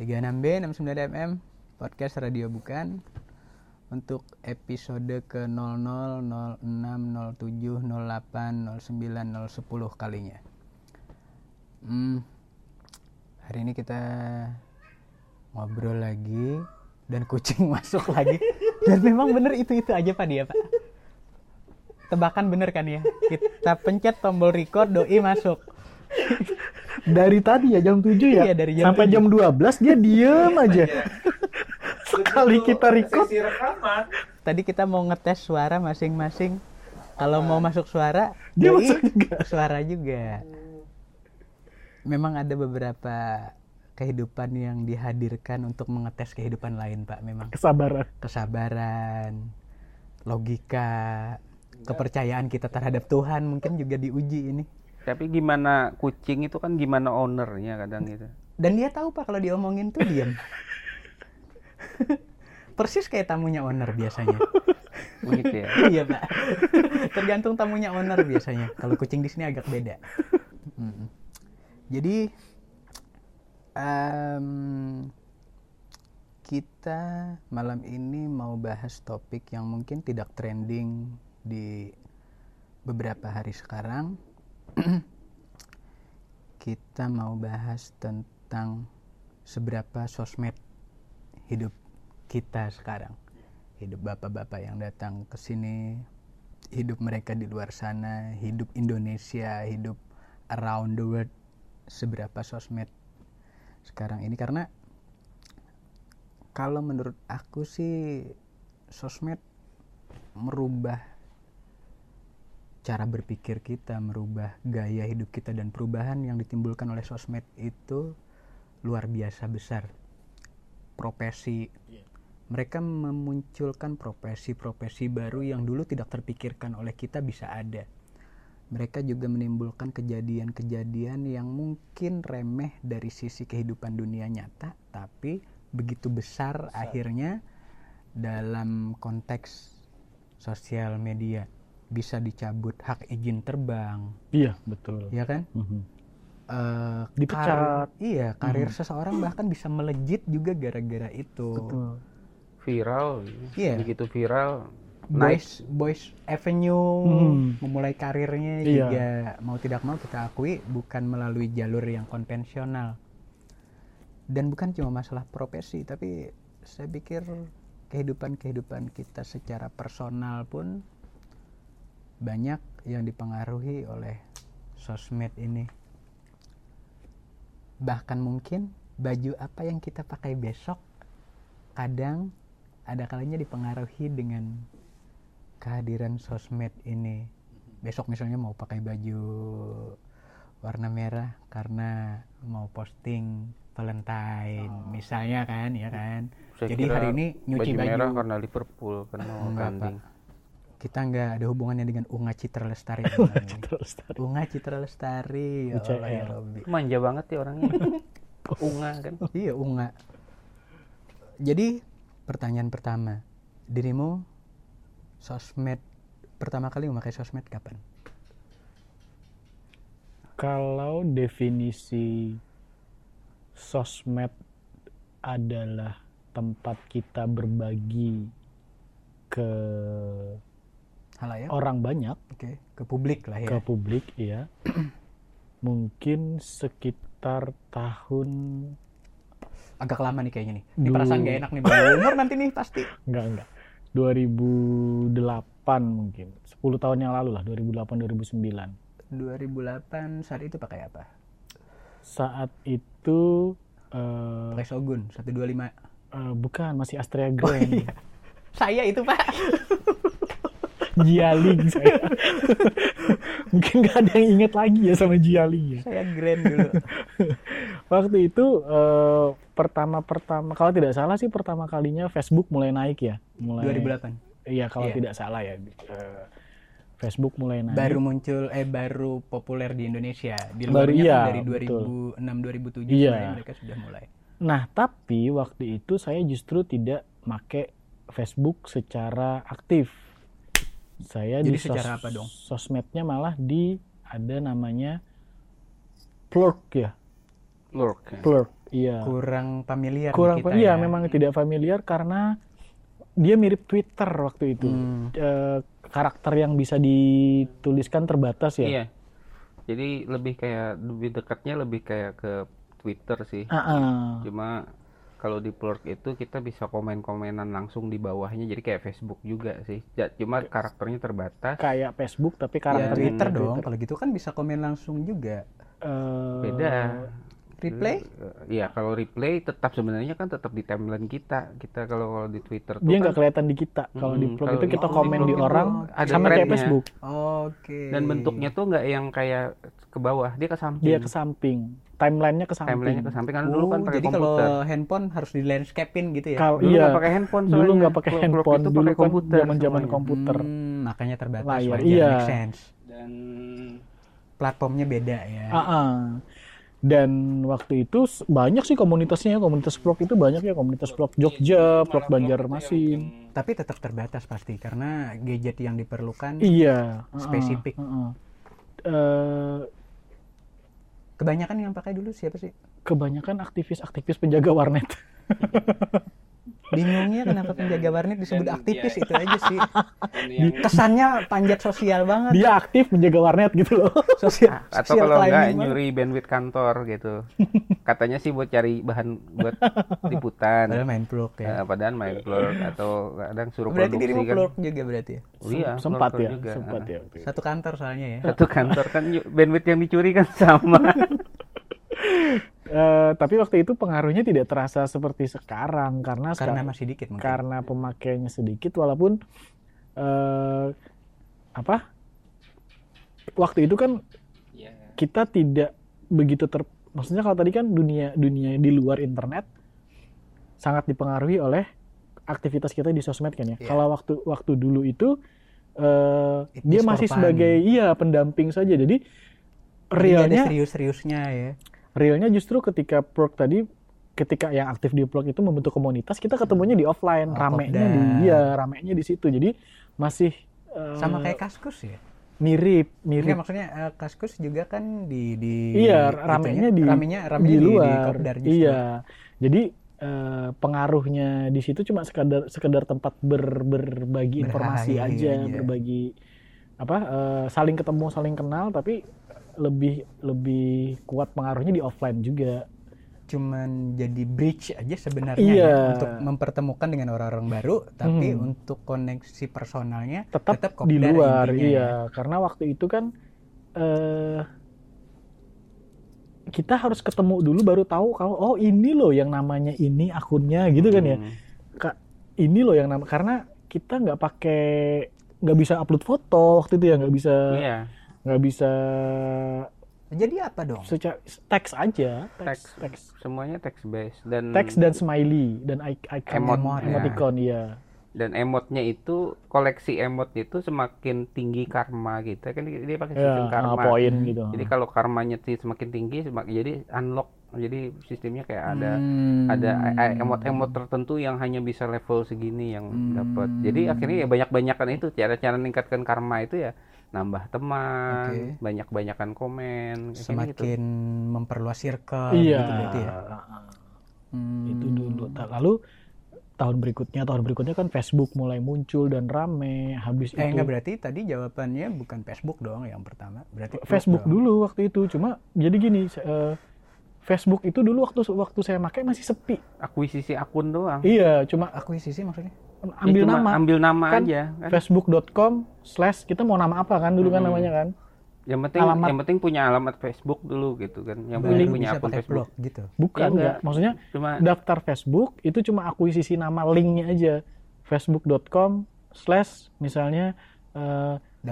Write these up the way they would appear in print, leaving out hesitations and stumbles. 36B 69mm podcast radio bukan untuk episode ke 00, 06, 07, 08, 09, 010 kalinya. Hari ini kita ngobrol lagi dan kucing masuk lagi. Dan memang bener itu aja Pak Dia Pak. Tebakan bener kan ya? Kita pencet tombol record, doi masuk. Dari tadi ya jam 7 ya? Iya, dari jam sampai 7. Jam 12 dia diem aja. Sekali kita record tadi kita mau ngetes suara masing-masing. Kalau mau masuk suara dia masuk juga. Suara juga. Memang ada beberapa kehidupan yang dihadirkan untuk mengetes kehidupan lain Pak. Memang kesabaran, logika, kepercayaan kita terhadap Tuhan mungkin juga diuji ini. Tapi gimana kucing itu kan gimana ownernya kadang gitu. Dan dia tahu Pak kalau diomongin tuh diam. Persis kayak tamunya owner biasanya. Begitu ya? Iya Pak. Tergantung tamunya owner biasanya. Kalau kucing di sini agak beda. Jadi kita malam ini mau bahas topik yang mungkin tidak trending di beberapa hari sekarang. Kita mau bahas tentang seberapa sosmed hidup kita sekarang. Hidup bapak-bapak yang datang ke sini, hidup mereka di luar sana, hidup Indonesia, hidup around the world, seberapa sosmed sekarang ini. Karena kalau menurut aku sih sosmed merubah cara berpikir kita, merubah gaya hidup kita, dan perubahan yang ditimbulkan oleh sosmed itu luar biasa besar. Profesi, mereka memunculkan profesi-profesi baru yang dulu tidak terpikirkan oleh kita bisa ada. Mereka juga menimbulkan kejadian-kejadian yang mungkin remeh dari sisi kehidupan dunia nyata, tapi begitu besar. Akhirnya dalam konteks sosial media bisa dicabut hak izin terbang. Iya, betul. Iya kan? Dipecat. Karir seseorang bahkan bisa melejit juga gara-gara itu. Betul. Viral. Iya. Begitu viral. Nice. Boys Avenue memulai karirnya juga mau tidak mau kita akui bukan melalui jalur yang konvensional. Dan bukan cuma masalah profesi, tapi saya pikir kehidupan-kehidupan kita secara personal pun banyak yang dipengaruhi oleh sosmed ini. Bahkan mungkin baju apa yang kita pakai besok kadang ada kalanya dipengaruhi dengan kehadiran sosmed ini. Besok misalnya mau pakai baju warna merah karena mau posting Valentine misalnya kan, ya kan. Jadi hari ini nyuci baju merah karena Liverpool kan mau tanding. Kita nggak ada hubungannya dengan Unga Citra Lestari. Unga Citra Lestari. Ya Allah ya Rabbi. Manja banget ya orangnya. Unga kan? Iya, Unga. Jadi pertanyaan pertama, dirimu sosmed pertama kali memakai sosmed kapan? Kalau definisi sosmed adalah tempat kita berbagi ke orang banyak, ke publik lah ya. Ke publik, iya. Mungkin sekitar tahun agak lama nih kayaknya nih. Ini perasaan gak enak nih bagi umur nanti nih pasti. Enggak. 2008 mungkin. 10 tahun yang lalu lah, 2008 2009. 2008 saat itu pakai apa? Saat itu pakai Shogun 125. Bukan, masih Astrea Grand. Oh, iya. Saya itu Pak. Jialing saya. Mungkin nggak ada yang ingat lagi ya sama Jialing ya. Saya grand dulu. Waktu itu pertama kalau tidak salah sih pertama kalinya Facebook mulai naik ya. 2008. Iya kalau tidak salah ya. Facebook mulai naik. Baru muncul baru populer di Indonesia. Di luar dari 2006 betul. 2007 mereka sudah mulai. Nah, tapi waktu itu saya justru tidak pakai Facebook secara aktif. Saya jadi di secara apa dong? Sosmednya malah ada namanya Plurk ya. Plurk. Iya. Kurang familiar. Kurang kita, iya, ya. Memang tidak familiar karena dia mirip Twitter waktu itu. Karakter yang bisa dituliskan terbatas ya. Iya. Jadi lebih kayak lebih dekatnya lebih kayak ke Twitter sih. Cuma kalau di Plurk itu kita bisa komen-komenan langsung di bawahnya, jadi kayak Facebook juga sih. Cuma karakternya terbatas. Kayak Facebook tapi karakter ya, Twitter dong. Kalau gitu kan bisa komen langsung juga. Beda. Replay? Iya, kalau replay tetap sebenarnya kan tetap di timeline kita. Kita kalau di Twitter tuh dia nggak kan kelihatan di kita. Kalau di Plurk itu kita komen di orang sama kayak Facebook. Oke. Dan bentuknya tuh nggak yang kayak ke bawah, dia ke samping. Dia ke samping. Timelinenya ke samping. Timelinenya ke samping karena dulu kan pakai komputer. Jadi kalau handphone harus di landscapein gitu ya. Dulu nggak pakai handphone soalnya. Dulu nggak pakai handphone, dulu pakai komputer. Zaman-zaman komputer. Makanya terbatas. Iya. Make sense. Dan platformnya beda ya. Dan waktu itu banyak sih komunitasnya, komunitas Plurk itu banyak ya, komunitas Plurk Jogja, Plurk Banjarmasin. Tapi tetap terbatas pasti karena gadget yang diperlukan spesifik. Kebanyakan yang pakai dulu siapa sih? Kebanyakan aktivis-aktivis penjaga warnet. Bingungnya kenapa penjaga warnet disebut aktivis itu aja sih. Kesannya panjat sosial banget. Dia aktif menjaga warnet gitu loh. Sosial. Atau kalau enggak nyuri bandwidth kantor gitu. Katanya sih buat cari bahan buat liputan. Padahal main Plurk ya. Padahal main Plurk atau kadang suruh produksi kan. Berarti dirimu Plurk juga berarti ya? Iya, sempat ya. Sempat ya. Satu kantor soalnya ya. Satu kantor kan bandwidth yang dicuri kan sama. Tapi waktu itu pengaruhnya tidak terasa seperti sekarang karena masih dikit mungkin. Karena pemakaiannya sedikit walaupun waktu itu kan kita tidak begitu maksudnya kalau tadi kan dunia di luar internet sangat dipengaruhi oleh aktivitas kita di sosmed kan ya. Kalau waktu dulu itu dia masih sebagai pendamping saja. Jadi realnya serius-seriusnya ya. Realnya justru ketika Plurk tadi, ketika yang aktif di Plurk itu membentuk komunitas, kita ketemunya di offline, ramenya di situ. Jadi masih sama kayak Kaskus ya? Mirip. Enggak, maksudnya Kaskus juga kan ramenya di luar. Di kopdar justru. Iya. Jadi pengaruhnya di situ cuma sekedar tempat berbagi informasi aja. Berbagi saling ketemu, saling kenal, tapi lebih kuat pengaruhnya di offline juga. Cuman jadi bridge aja sebenarnya untuk mempertemukan dengan orang-orang baru, tapi untuk koneksi personalnya tetap di luar. Karena waktu itu kan kita harus ketemu dulu baru tahu kalau ini loh yang namanya ini akunnya gitu kan ya. Ini loh yang karena kita nggak bisa upload foto waktu itu ya, nggak bisa. Nggak bisa. Jadi apa dong? Teks aja. Teks. Semuanya teks based dan teks dan smiley dan icon emoticon ya. Dan emotnya itu koleksi emot itu semakin tinggi karma gitu kan, dia pakai sistem karma. Poin gitu. Jadi kalau karmanya semakin tinggi jadi unlock. Jadi sistemnya kayak ada emot-emot tertentu yang hanya bisa level segini yang dapat. Jadi akhirnya ya banyak-banyakan itu cara meningkatkan karma itu ya. Nambah teman, banyak-banyakan komen, semakin gitu. Memperluas circle gitu ya. Itu dulu. Lalu tahun berikutnya kan Facebook mulai muncul dan rame. Habis itu enggak, berarti tadi jawabannya bukan Facebook dong yang pertama. Berarti Facebook dulu waktu itu. Cuma jadi gini, Facebook itu dulu waktu saya pakai masih sepi. Akuisisi akun doang. Iya, cuma akuisisi maksudnya. Ambil nama kan aja kan? facebook.com/ kita mau nama apa kan dulu kan namanya kan yang penting punya alamat Facebook dulu gitu kan, yang punya akun Facebook gitu. Enggak. Maksudnya cuma daftar Facebook itu cuma akuisisi nama linknya aja, facebook.com/ misalnya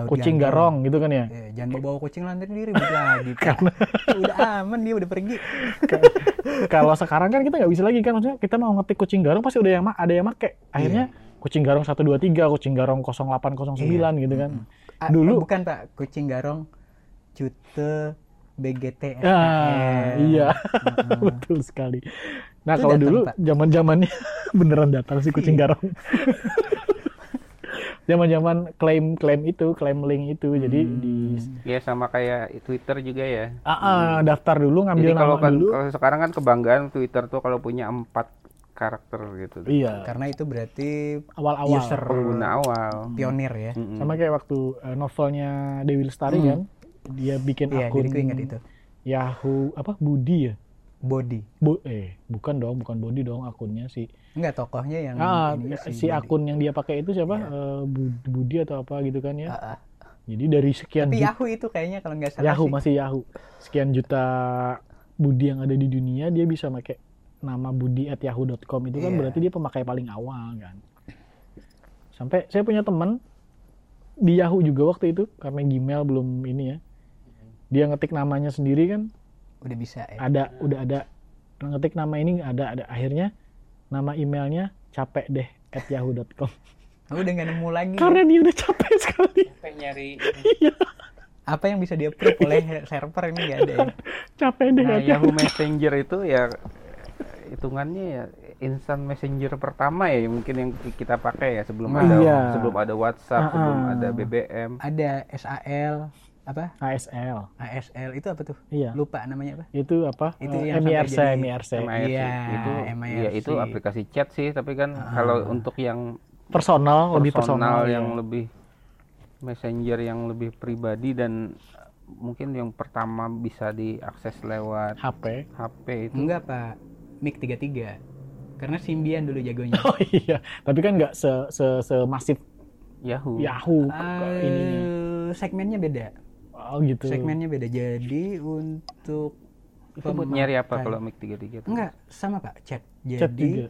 kucing garong gitu kan ya. Jangan bawa kucing lantai diri lagi. Karena udah aman, dia udah pergi. Kalau sekarang kan kita nggak bisa lagi kan, maksudnya kita mau ngetik kucing garong pasti udah ada yang make. Akhirnya kucing garong 123, kucing garong 0809 gitu kan. Dulu bukan Pak, kucing garong cute BGT. Iya. Betul sekali. Nah, itu kalau dulu zaman-zamannya beneran datang sih kucing garong. zaman-zaman klaim itu, klaim link itu. Jadi di ya sama kayak Twitter juga ya. Daftar dulu, ngambil nama dulu. Kalau sekarang kan kebanggaan Twitter tuh kalau punya 4 karakter gitu. Iya. Karena itu berarti awal-awal user pengguna awal, pionir ya. Sama kayak waktu novelnya Dewi Lestari kan. Dia bikin akun. Jadi ingat itu. Yahoo apa Budi ya? Body. Bukan dong, bukan Body dong akunnya si. Enggak, tokohnya yang si Body. Akun yang dia pakai itu siapa? Yeah. Budi atau apa gitu kan ya. Jadi dari sekian tapi Yahoo itu kayaknya kalau enggak salah Yahoo sih. Masih Yahoo. Sekian juta Budi yang ada di dunia dia bisa pakai nama budi@yahoo.com itu kan berarti dia pemakai paling awal kan. Sampai saya punya teman di Yahoo juga waktu itu karena Gmail belum ini ya. Dia ngetik namanya sendiri kan. Udah bisa ya? Udah ada. Ngetik nama ini nggak ada. Akhirnya nama emailnya capek deh @yahoo.com. Aku udah nggak nemu lagi. Karena dia udah capek sekali. Capek nyari. Apa yang bisa dia approve oleh server ini nggak ada ya? Capek deh. Nah, Yahoo Messenger itu ya hitungannya ya instant messenger pertama ya mungkin yang kita pakai ya sebelum ada WhatsApp, sebelum ada BBM. Ada SAL. Apa? ASL itu apa tuh? Iya. Lupa namanya apa? Itu apa? Itu mIRC. Iya. Itu aplikasi chat sih, tapi kan kalau untuk yang personal yang lebih messenger yang lebih pribadi dan mungkin yang pertama bisa diakses lewat HP itu. Enggak, Pak. MiG33. Karena Symbian dulu jagonya. Oh iya, tapi kan enggak semasif Yahoo. Segmennya beda. Oh gitu. Segmennya beda. Jadi untuk nyari apa kalau MiG33 itu? Enggak, sama Pak, chat. Jadi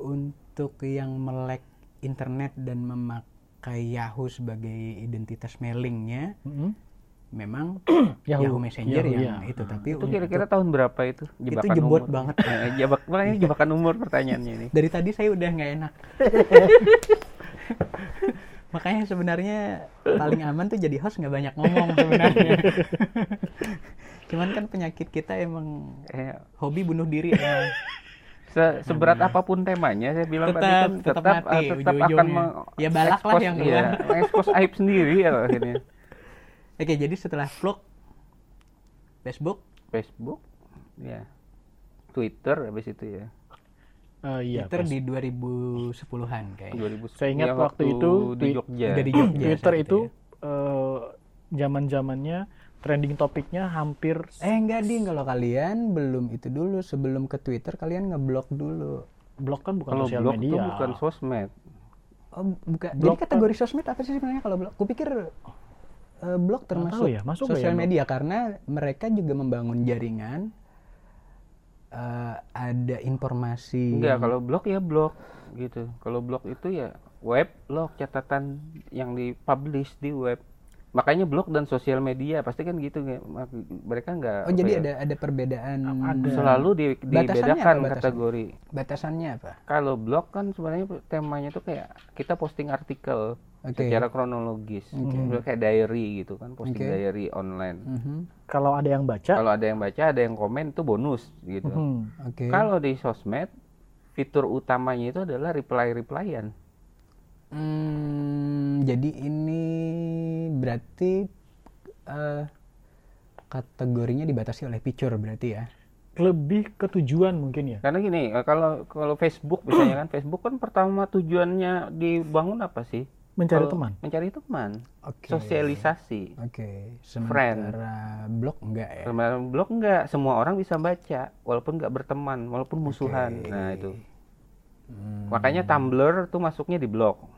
untuk yang melek internet dan memakai Yahoo sebagai identitas mailingnya, memang Yahoo Messenger yang itu. Tapi itu kira-kira tahun berapa itu? Jebakan itu jebot umur. Banget. Jebakan umur pertanyaannya ini. Dari tadi saya udah nggak enak. Makanya sebenarnya paling aman tuh jadi host nggak banyak ngomong sebenarnya. Cuman kan penyakit kita emang hobi bunuh diri. Seberat apapun temanya saya bilang tetap akan balaklah yang mengekspos aib sendiri ya akhirnya. Oke, jadi setelah Plurk, Facebook, ya Twitter habis itu ya. Twitter di 2010-an kayaknya. 2010, saya ingat waktu itu di Jogja. Twitter itu zaman-zamannya trending topiknya hampir kalau kalian belum itu dulu sebelum ke Twitter kalian ngeblok dulu. Blok kan bukan sosial media. Blok itu bukan sosmed. Oh, bukan. Jadi kategori sosmed apa sih sebenarnya kalau blok? Kupikir blok termasuk sosial media karena mereka juga membangun jaringan. Ada informasi. Enggak, kalau blog ya blog gitu. Kalau blog itu ya weblog, catatan yang dipublish di web. Makanya blog dan sosial media pasti kan gitu. Mereka enggak. Oh, jadi ada perbedaan. Selalu dibedakan kategori. Batasannya apa? Kalau blog kan sebenarnya temanya tuh kayak kita posting artikel secara kronologis. Kayak diary gitu kan, posting diary online. Kalau ada yang baca? Ada yang komen itu bonus gitu. Kalau di sosmed, fitur utamanya itu adalah reply-replyan. Jadi ini berarti kategorinya dibatasi oleh picture berarti ya? Lebih ke tujuan mungkin ya. Karena gini, kalau Facebook misalnya kan, Facebook kan pertama tujuannya dibangun apa sih? Mencari teman. Okay. Sosialisasi. Oke. Sementara blog enggak ya? Sementara blog enggak. Semua orang bisa baca walaupun enggak berteman, walaupun musuhan. Nah, itu. Makanya Tumblr tuh masuknya di blog.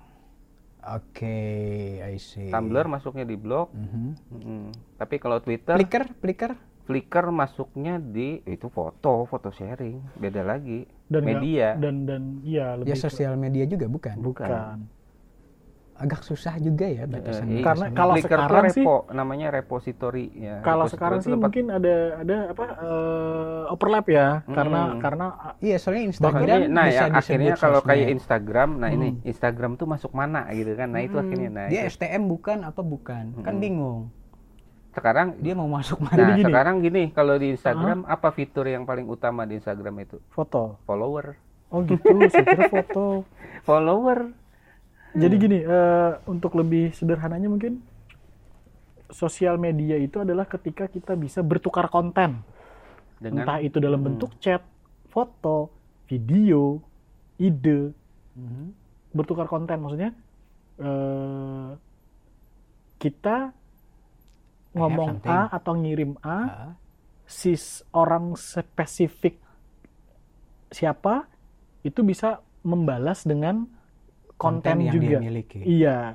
Oke, I see. Tumblr masuknya di blog. Tapi kalau Twitter, Flickr masuknya di itu foto sharing, beda lagi. Dan media. Dan ya lebih. Ya sosial media juga bukan. Agak susah juga ya batasannya. Karena kalau sekarang sih namanya repository ya. Kalau sekarang sih mungkin ada overlap ya karena iya soalnya Instagram bisa akhirnya kalau kayak Instagram ini Instagram tuh masuk mana gitu kan. Nah itu akhirnya dia itu. STM bukan kan bingung. Sekarang dia mau masuk mana? Sekarang gini kalau di Instagram apa fitur yang paling utama di Instagram itu? Foto. Follower. Oh gitu, fitur foto. Follower. Jadi gini, untuk lebih sederhananya mungkin sosial media itu adalah ketika kita bisa bertukar konten. Dengan, entah itu dalam bentuk chat, foto, video, ide. Bertukar konten maksudnya kita ngomong A atau ngirim A, si orang spesifik siapa itu bisa membalas dengan konten yang juga dia miliki. Iya.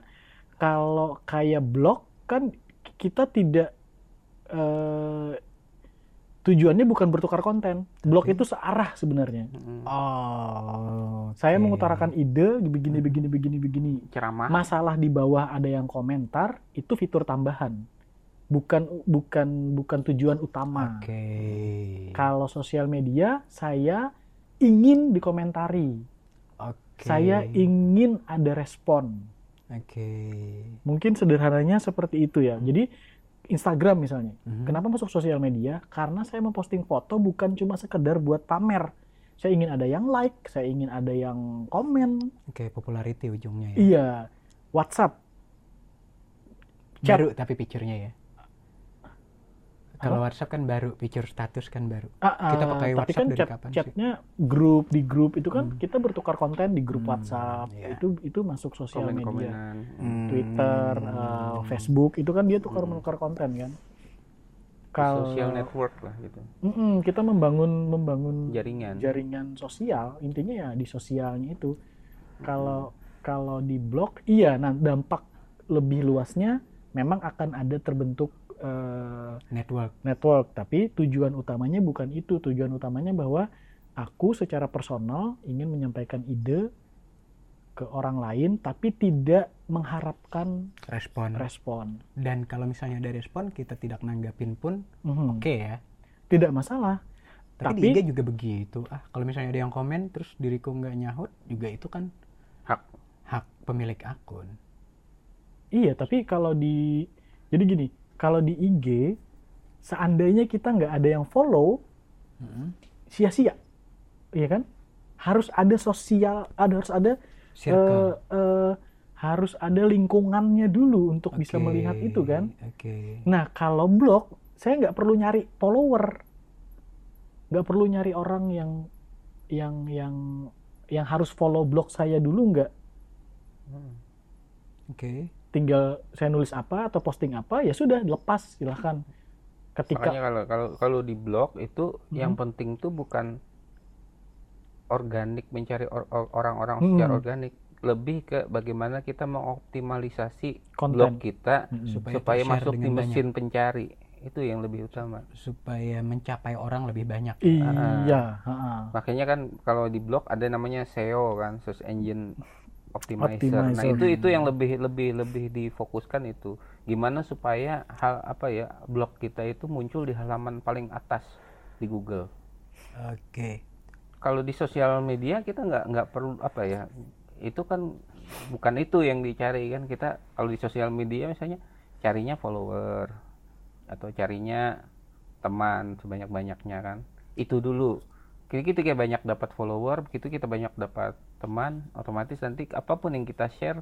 Kalau kayak blog kan kita tidak tujuannya bukan bertukar konten. Blog itu searah sebenarnya. Oh. Saya mengutarakan ide begini. Ceramah. Masalah di bawah ada yang komentar, itu fitur tambahan. Bukan tujuan utama. Oke. Kalau sosial media saya ingin dikomentari. Oke. Saya ingin ada respon. Oke. Mungkin sederhananya seperti itu ya. Jadi Instagram misalnya. Kenapa masuk sosial media? Karena saya memposting foto bukan cuma sekedar buat pamer. Saya ingin ada yang like, saya ingin ada yang komen. Oke, popularity ujungnya ya. Iya. WhatsApp. Baru tapi picture-nya ya. Kalau WhatsApp kan baru, picture status kan baru. Kita pakai WhatsApp kan dari kapan sih? Chatnya grup, di grup itu kan kita bertukar konten di grup WhatsApp. Yeah. Itu masuk sosial media. Twitter, Facebook itu kan dia tukar-menukar konten kan. Social network lah gitu. Kita membangun jaringan sosial, intinya ya di sosialnya itu. Kalau di blog dampak lebih luasnya memang akan ada terbentuk network, tapi tujuan utamanya bukan itu. Tujuan utamanya bahwa aku secara personal ingin menyampaikan ide ke orang lain, tapi tidak mengharapkan respon. Dan kalau misalnya ada respon, kita tidak nanggapin pun oke ya, tidak masalah. Tapi di IG juga begitu. Kalau misalnya ada yang komen, terus diriku nggak nyahut, juga itu kan hak pemilik akun. Iya, tapi kalau di IG, seandainya kita nggak ada yang follow, sia-sia, iya kan? Harus ada circle. Harus ada lingkungannya dulu untuk bisa melihat itu kan? Okay. Nah, kalau blog, saya nggak perlu nyari follower, nggak perlu nyari orang yang harus follow blog saya dulu nggak? Oke. Tinggal saya nulis apa atau posting apa, ya sudah dilepas, silahkan. Makanya kalau di blog itu yang penting tuh bukan organik, mencari orang-orang secara organik, lebih ke bagaimana kita mengoptimalisasi konten blog kita supaya masuk di mesin pencari. Itu yang lebih utama, supaya mencapai orang lebih banyak. Iya. Makanya kan kalau di blog ada namanya SEO kan, search engine optimizer. Nah, itu yang lebih difokuskan itu. Gimana supaya blog kita itu muncul di halaman paling atas di Google. Oke. Okay. Kalau di sosial media kita nggak perlu Itu kan bukan itu yang dicari kan. Kita kalau di sosial media misalnya carinya follower atau carinya teman sebanyak-banyaknya kan. Itu dulu. Kita banyak dapat follower, begitu kita banyak dapat teman, otomatis nanti apapun yang kita share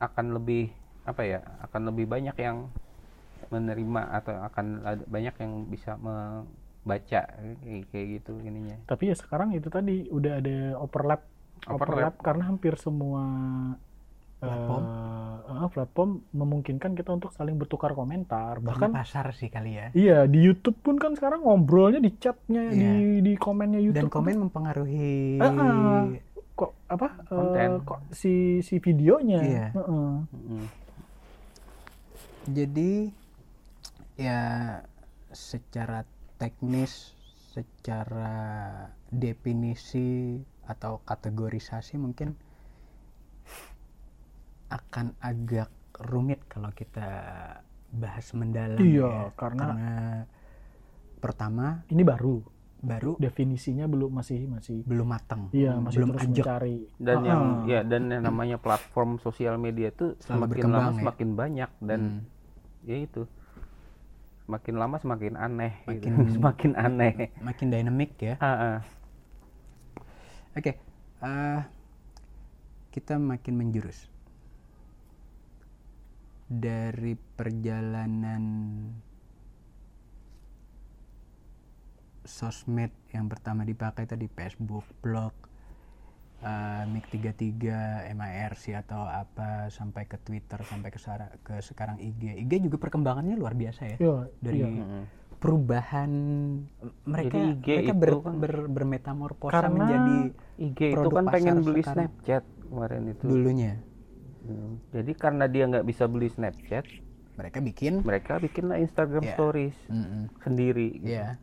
akan lebih banyak yang menerima atau akan banyak yang bisa membaca kayak gitu ininya. Tapi ya sekarang itu tadi udah ada overlap karena hampir semua platform memungkinkan kita untuk saling bertukar komentar, bahkan pasar sih kali ya. Iya, di YouTube pun kan sekarang ngobrolnya di chatnya, di komennya YouTube. Dan komen mempengaruhi konten si videonya. Iya. Jadi ya secara teknis, secara definisi atau kategorisasi mungkin akan agak rumit kalau kita bahas mendalam. Iya, ya. Karena pertama ini baru definisinya masih belum matang. Iya, masih belum mencari. Dan yang namanya platform sosial media itu semakin lama semakin banyak dan ya itu semakin lama semakin aneh, semakin aneh, makin dinamik ya. Oke, kita makin menjurus. dari perjalanan sosmed yang pertama dipakai tadi, Facebook, blog, MiG33, mIRC atau apa, sampai ke Twitter, sampai ke sekarang IG. IG juga perkembangannya luar biasa ya. Dari perubahan mereka bermetamorfosa menjadi IG itu kan pengen beli sekarang. Snapchat kemarin itu dulunya. Jadi karena dia nggak bisa beli Snapchat, mereka bikinlah Instagram Stories sendiri. Gitu. Yeah.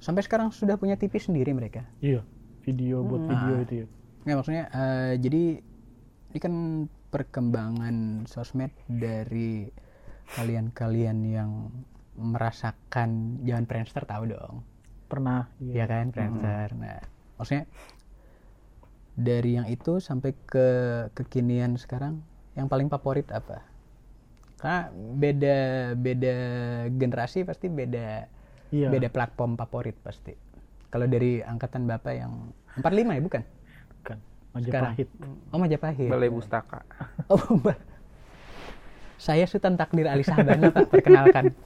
Sampai sekarang sudah punya TV sendiri mereka. Iya, video buat video itu ya. Nggak, maksudnya jadi ini kan perkembangan sosmed dari kalian-kalian yang merasakan zaman Friendster, tahu dong. Pernah, iya ya kan Friendster. Nah, maksudnya dari yang itu sampai ke kekinian sekarang yang paling favorit apa? Karena beda generasi pasti beda platform favorit pasti. Kalau dari angkatan Bapak yang 45 ya bukan? Bukan. Majapahit. Sekarang. Oh, Majapahit. Balai Pustaka. Oh, saya Sutan Takdir Alisjahbana Pak, perkenalkan.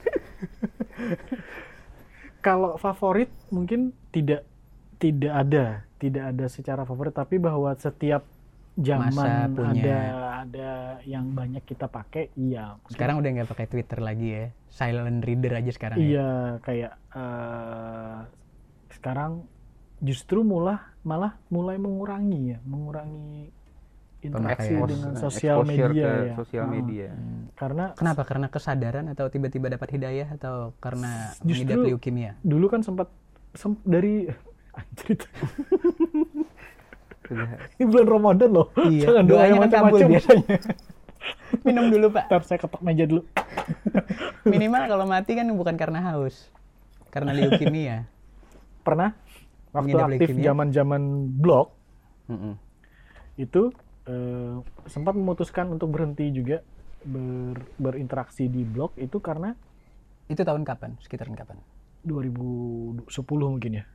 Kalau favorit mungkin tidak ada secara favorit, tapi bahwa setiap zaman ada yang banyak kita pakai. Iya, sekarang udah nggak pakai Twitter lagi ya, silent reader aja sekarang. Iya, ya? Kayak sekarang justru malah mulai mengurangi interaksi dengan sosial media ya. Karena kesadaran atau tiba-tiba dapat hidayah atau karena mengidap leukemia. Dulu kan sempat dari anjrit. Ini bulan Ramadan loh. Iya. Jangan doanya macam-macam biasanya. Minum dulu, Pak. Ntar saya ketok meja dulu. Minimal kalau mati kan bukan karena haus. Karena leukemia. Pernah waktu aktif zaman-zaman blog. Itu sempat memutuskan untuk berhenti juga berinteraksi di blog itu karena itu tahun kapan? Sekitaran kapan? 2010 mungkin ya.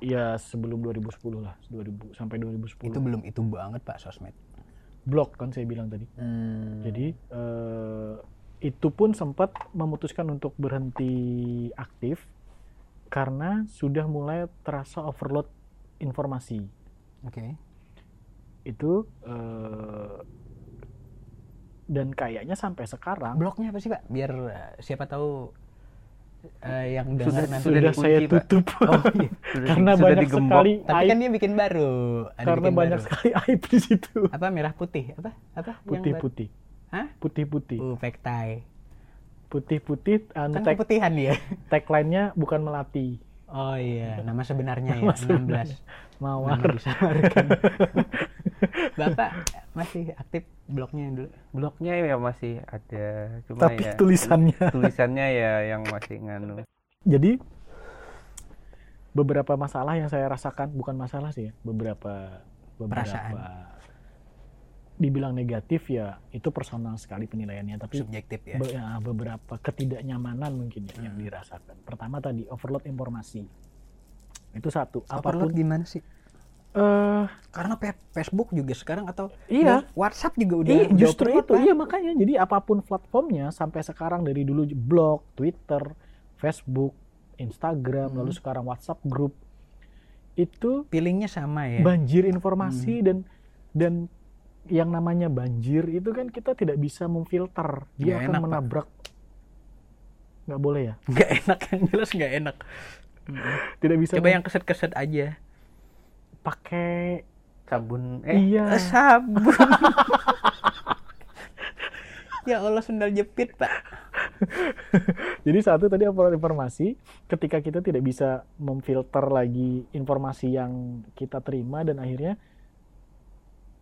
Ya sebelum 2010 lah, 2000 sampai 2010. Itu belum itu banget Pak sosmed. Blog kan saya bilang tadi. Jadi itu pun sempat memutuskan untuk berhenti aktif karena sudah mulai terasa overload informasi. Oke. Itu dan kayaknya sampai sekarang. Blognya apa sih Pak? Biar siapa tahu. Yang sudah dikunci, saya tutup karena banyak sekali aib. Tapi kan dia bikin baru. Karena banyak sekali aib di situ. Apa merah putih? Apa? Putih-putih. Hah? Putih-putih. Pektai. Putih-putih. Kan keputihan dia. Tagline-nya bukan melati. Oh iya, nama sebenarnya ya 16. Mawar. Bapak masih aktif blognya dulu? Blognya ya masih ada, cuma tapi ya tulisannya ya yang masih nganu. Jadi beberapa masalah yang saya rasakan, bukan masalah sih ya, beberapa perasaan. Dibilang negatif ya itu personal sekali penilaiannya, tapi subjektif ya. Beberapa ketidaknyamanan mungkin ya yang dirasakan. Pertama tadi overload informasi itu satu. Overload apapun, gimana sih? Karena Facebook juga sekarang atau WhatsApp juga udah justru itu apa? Iya makanya jadi apapun platformnya sampai sekarang, dari dulu blog, Twitter, Facebook, Instagram, lalu sekarang WhatsApp grup itu pilingnya sama ya. Banjir informasi dan yang namanya banjir itu kan kita tidak bisa memfilter, dia akan menabrak. Nggak boleh ya? Nggak enak, yang jelas nggak enak. Tidak bisa. Coba yang keset-keset aja. Pakai sabun. Sabun. Ya Allah, sendal jepit Pak. Jadi satu tadi upload informasi, ketika kita tidak bisa memfilter lagi informasi yang kita terima dan akhirnya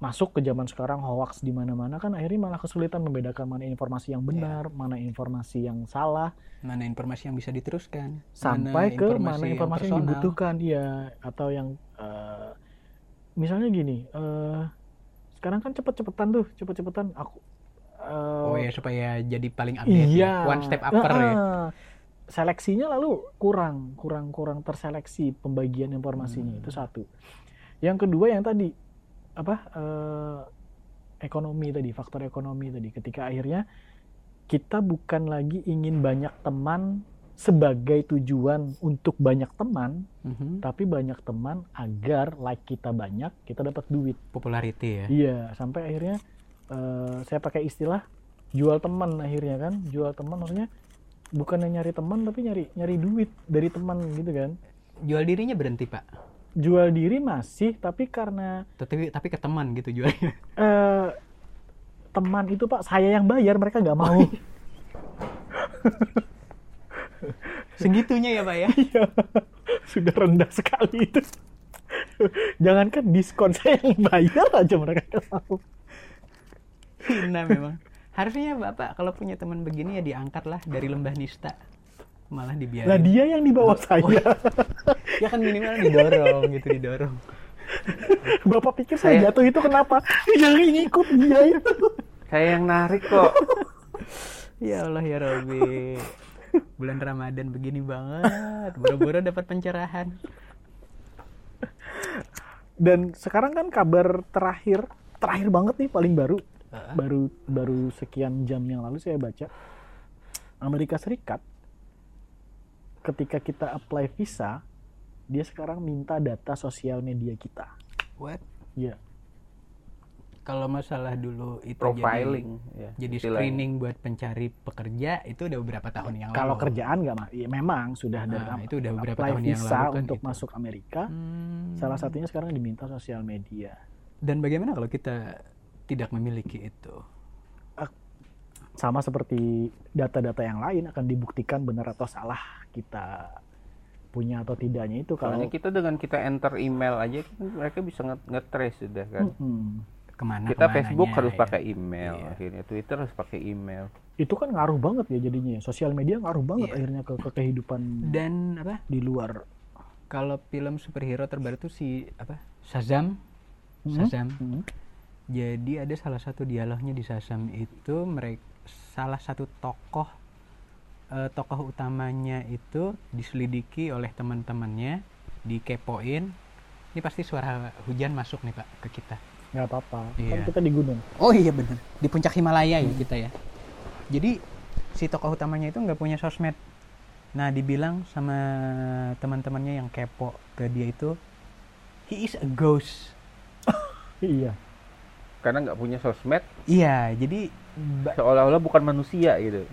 masuk ke zaman sekarang hoax di mana-mana kan, akhirnya malah kesulitan membedakan mana informasi yang benar, mana informasi yang salah, mana informasi yang bisa diteruskan, sampai mana informasi yang dibutuhkan ya, atau yang misalnya gini, sekarang kan cepet-cepetan aku supaya jadi paling update ya. One step upper ya. Seleksinya lalu kurang terseleksi pembagian informasinya. Itu satu. Yang kedua yang tadi apa ekonomi tadi, faktor ekonomi tadi. Ketika akhirnya kita bukan lagi ingin banyak teman sebagai tujuan untuk banyak teman, tapi banyak teman agar like kita banyak, kita dapat duit. Popularity ya? Iya, sampai akhirnya saya pakai istilah jual teman akhirnya kan. Jual teman maksudnya bukan nyari teman tapi nyari duit dari teman gitu kan. Jual dirinya berhenti Pak? Jual diri masih, tapi karena... Tapi ke teman gitu jualnya? Teman itu Pak, saya yang bayar, mereka nggak mau. Segitunya ya Pak ya? Iya, sudah rendah sekali itu. Jangankan diskon, saya yang bayar aja mereka nggak mau. Hina memang. Harusnya Bapak kalau punya teman begini ya diangkatlah dari lembah nista. Malah dibiarin. Lah dia yang dibawa saya. Ya kan minimal didorong gitu, didorong. Bapak pikir saya jatuh itu kenapa? Jangan ngikut dia itu. Saya yang narik kok. Ya Allah ya Rabbi. Bulan Ramadan begini banget, buru-buru dapat pencerahan. Dan sekarang kan kabar terakhir banget nih paling baru. Baru sekian jam yang lalu saya baca Amerika Serikat ketika kita apply visa dia sekarang minta data sosial media kita. What? Ya. Kalau masalah dulu itu profiling, jadi screening buat pencari pekerja itu udah beberapa tahun yang lalu. Kalau kerjaan nggak, ya memang sudah ada. Itu udah beberapa tahun yang lalu kan visa untuk masuk Amerika. Salah satunya sekarang diminta sosial media. Dan bagaimana kalau kita tidak memiliki itu? Sama seperti data-data yang lain akan dibuktikan benar atau salah kita punya atau tidaknya itu. Kalau kita dengan kita enter email aja mereka bisa nge-trace sudah kan. Kemana kita Facebook harus pakai email akhirnya, Twitter harus pakai email. Itu kan ngaruh banget ya jadinya. Sosial media ngaruh banget akhirnya ke kehidupan dan apa di luar. Kalau film superhero terbaru tuh si apa? Shazam. Shazam. Jadi ada salah satu dialognya di Shazam itu mereka salah satu tokoh utamanya itu diselidiki oleh teman-temannya, dikepoin. Ini pasti suara hujan masuk nih Pak ke kita. Nggak apa-apa, kan kita di gunung. Oh iya benar, di puncak Himalaya ya kita ya. Jadi si tokoh utamanya itu nggak punya sosmed. Nah dibilang sama teman-temannya yang kepo ke dia itu, he is a ghost. Iya. Karena nggak punya sosmed, iya, jadi seolah-olah bukan manusia gitu,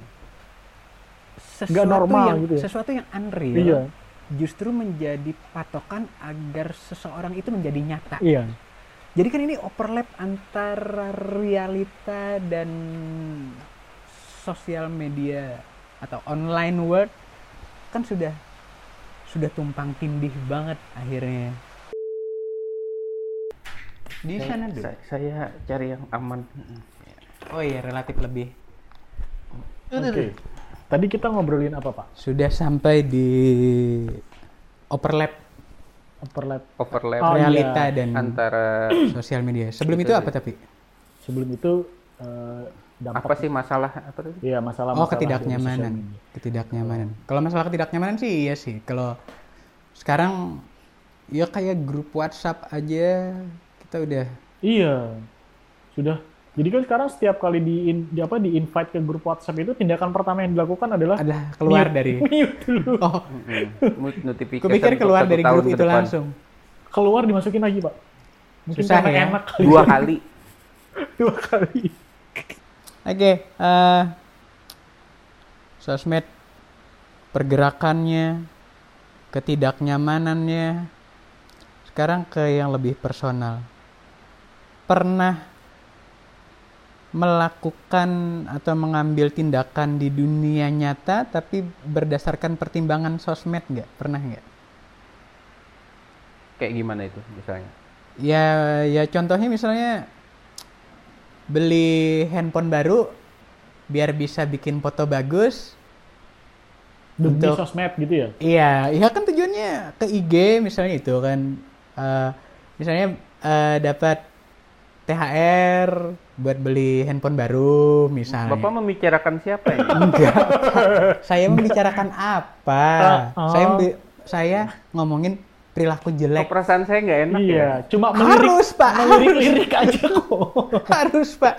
nggak normal gitu ya. Sesuatu yang unreal justru menjadi patokan agar seseorang itu menjadi nyata. Iya. Jadi kan ini overlap antara realita dan sosial media atau online world kan sudah tumpang tindih banget akhirnya. Di sana dulu. Saya cari yang aman. Oh iya, relatif lebih. Oke. Tadi kita ngobrolin apa, Pak? Sudah sampai di overlap realita dan antara sosial media. Sebelum itu apa tapi? Sebelum itu dampak apa sih masalah apa tadi? Iya, masalah ketidaknyamanan. Ketidaknyamanan. Kalau masalah ketidaknyamanan sih iya sih. Kalau sekarang ya kayak grup WhatsApp aja kita udah. Iya. Sudah. Jadi kan sekarang setiap kali di invite ke grup WhatsApp itu tindakan pertama yang dilakukan adalah keluar dari mute dulu. Oh. Notifikasi. Kupikir keluar dari grup itu depan. Langsung. Keluar dimasukin lagi, Pak. Mungkin susah ya. Enak kali. Dua kali. Oke, sosmed pergerakannya, ketidaknyamanannya. Sekarang ke yang lebih personal. Pernah melakukan atau mengambil tindakan di dunia nyata tapi berdasarkan pertimbangan sosmed nggak? Pernah nggak? Kayak gimana itu misalnya? Ya contohnya misalnya beli handphone baru biar bisa bikin foto bagus. Demi sosmed gitu ya? Iya kan tujuannya ke IG misalnya itu kan. Misalnya dapat THR buat beli handphone baru misalnya. Bapak membicarakan siapa ya? Enggak. Saya membicarakan apa? Saya ngomongin perilaku jelek. Kok perasaan saya nggak enak iya, ya? Cuma melirik, harus, Pak. Melirik-lirik aja kok. Harus, Pak.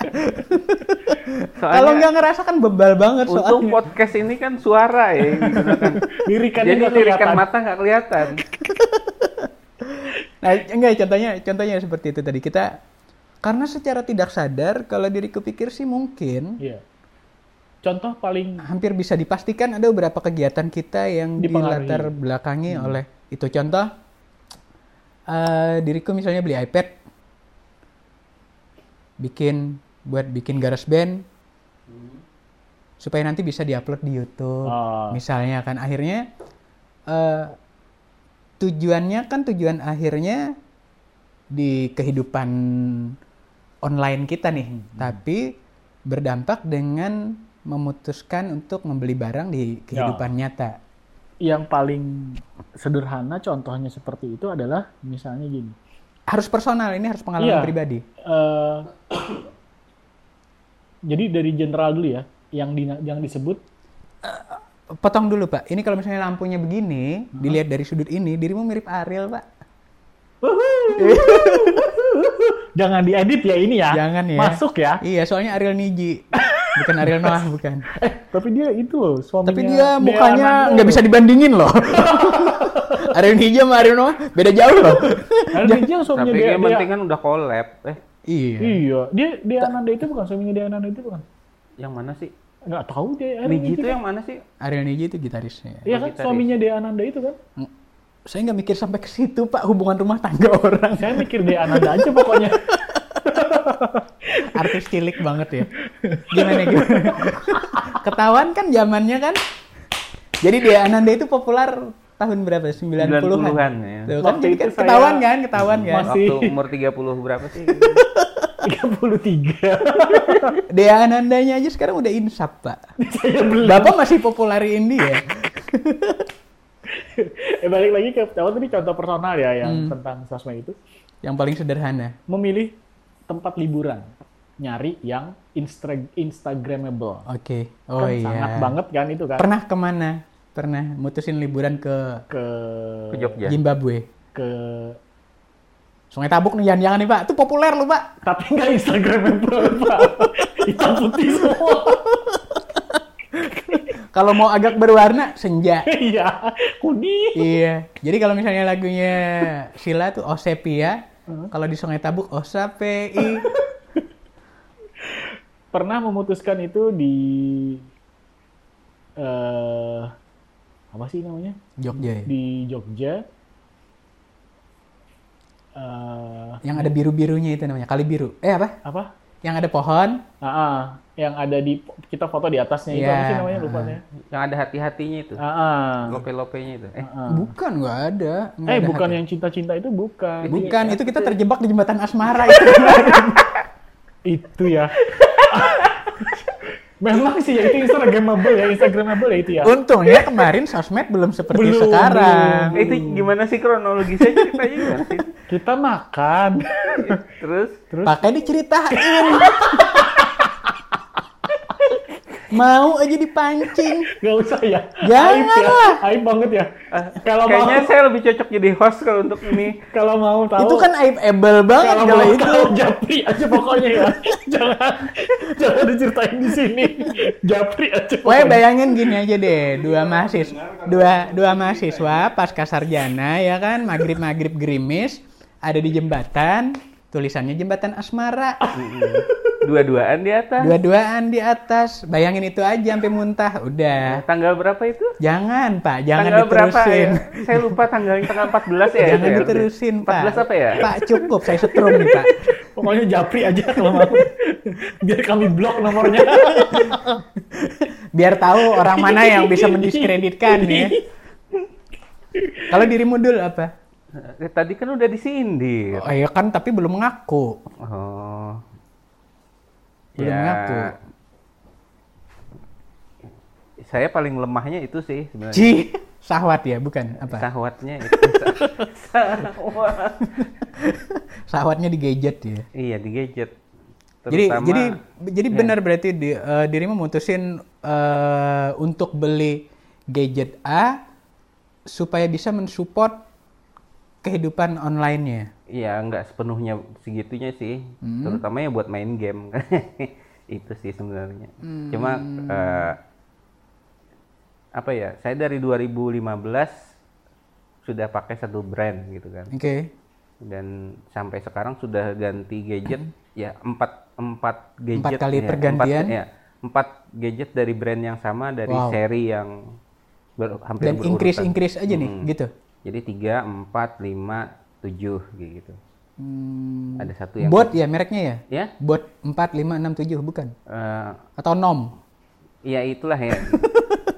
Kalau nggak ngerasakan bebal banget soalnya. Untung podcast ini kan suara ya. Lirikannya nggak kelihatan. Lirikan mata nggak kelihatan. Nah, enggak, contohnya seperti itu tadi. Kita, karena secara tidak sadar, kalau diriku pikir sih mungkin... Iya. Contoh paling... Hampir bisa dipastikan ada beberapa kegiatan kita yang dilatar belakangi oleh... Itu contoh, diriku misalnya beli iPad, bikin garage band, supaya nanti bisa diupload di YouTube, misalnya kan. Akhirnya, tujuan akhirnya di kehidupan online kita nih, tapi berdampak dengan memutuskan untuk membeli barang di kehidupan nyata. Yang paling sederhana contohnya seperti itu adalah misalnya gini. Harus personal, ini harus pengalaman pribadi. Jadi dari general dulu ya, yang disebut. Potong dulu Pak, ini kalau misalnya lampunya begini, dilihat dari sudut ini, dirimu mirip Ariel Pak. Jangan diedit ya ini ya, jangan ya. Masuk ya. Iya, soalnya Ariel Niji. Bukan Ariel Noah, bukan. Tapi dia itu loh, suaminya. Tapi dia mukanya nggak bisa dibandingin loh. Ariel Niji sama Ariel Noah beda jauh loh. Ariel Niji yang suaminya Dea. Tapi yang penting kan udah collab. Iya. Dia Dea Ananda itu bukan, suaminya Dea Ananda itu bukan. Yang mana sih? Nggak tahu dia. Niji itu yang mana sih? Ariel Niji itu gitarisnya. Iya kan, suaminya Dea Ananda itu kan. Saya nggak mikir sampai ke situ Pak, hubungan rumah tangga orang. Saya mikir Dea Ananda aja pokoknya. Artis cilik banget ya. Gimana? Ketahuan kan zamannya kan. Jadi Dea Ananda itu populer tahun berapa? 90-an ya. Tuh, kan jadi ketahuan kan. Waktu umur 30 berapa sih? 33. Dea Anandanya aja sekarang udah insap, Pak. Bapak masih populariin dia. Balik lagi ke tadi contoh personal ya yang tentang sosmed itu. Yang paling sederhana. Memilih tempat liburan, nyari yang Instagramable. Oke. Oh kan iya. Sangat banget kan itu kan. Pernah kemana? Pernah mutusin liburan ke Jogja, Zimbabwe, ke Sungai Tabuk nih, jangan-jangan nih Pak. Itu populer loh Pak. Tapi nggak Instagramable Pak. Hitam putih semua. Kalau mau agak berwarna, senja. Iya, kuning. Iya. Jadi kalau misalnya lagunya Sila tuh Osepia. Kalau di Sungai Tabuk, Osapi. Pernah memutuskan itu di apa sih namanya? Jogja. Di Jogja. Yang ada biru-birunya itu namanya Kali Biru. Apa? Apa? Yang ada pohon. Yang ada di kita foto di atasnya itu apa sih namanya lupanya? Yang ada hati-hatinya itu. Lope-lopenya itu. Bukan, nggak ada. Ada bukan hati. Yang cinta-cinta itu bukan. Bukan, itu kita terjebak di jembatan asmara itu. Itu ya. Memang sih ya itu Instagramable ya itu ya. Untungnya kemarin sosmed belum seperti sekarang. Itu gimana sih kronologisnya ceritanya gimana sih? Kita makan. Terus pakai diceritain. Mau aja dipancing. Gak usah ya. Jangan lah. Aib banget ya. Kalau kayaknya saya lebih cocok jadi host kalau untuk ini. Kalau mau tahu. Itu kan aibable banget kalau itu. Kalau japri aja pokoknya ya. Jangan diceritain di sini. Japri aja. Pokoknya bayangin gini aja deh. Dua mahasiswa pasca sarjana ya kan. Maghrib gerimis. Ada di jembatan. Tulisannya Jembatan Asmara. Dua-duaan di atas. Bayangin itu aja sampai muntah. Udah. Tanggal berapa itu? Jangan, Pak. Jangan diterusin. Ya? Saya lupa tanggal 14 ya. Jangan diterusin, Pak. 14 apa ya? Pak, cukup. Saya setrum nih, Pak. Pokoknya japri aja kalau mau. Biar kami blok nomornya. Biar tahu orang mana yang bisa mendiskreditkan ya. Kalau dirimu dul apa? Tadi kan udah disindir. Oh, iya kan, tapi belum ngaku. Oh. Belum ngaku. Saya paling lemahnya itu sih sebenarnya. Sahwat ya, bukan apa? Sahwatnya itu. Sahwat. Sahwatnya di gadget ya. Iya, di gadget. Terutama, jadi benar ya. Berarti dirimu memutusin untuk beli gadget A supaya bisa mensupport kehidupan online-nya. Iya, nggak sepenuhnya segitunya sih. Terutamanya buat main game. Itu sih sebenarnya. Cuma apa ya? Saya dari 2015 sudah pakai satu brand gitu kan. Oke. Okay. Dan sampai sekarang sudah ganti gadget ya 4 gadget. 4 kali ya, pergantian. 4 gadget dari brand yang sama dari seri yang hampir berurutan. Dan increase aja nih gitu. Jadi 3, 4, 5, 7 gitu. Ada satu yang Bot ya mereknya ya? Ya? Bot 4, 5, 6, 7 bukan? Atau nom? Iya itulah ya.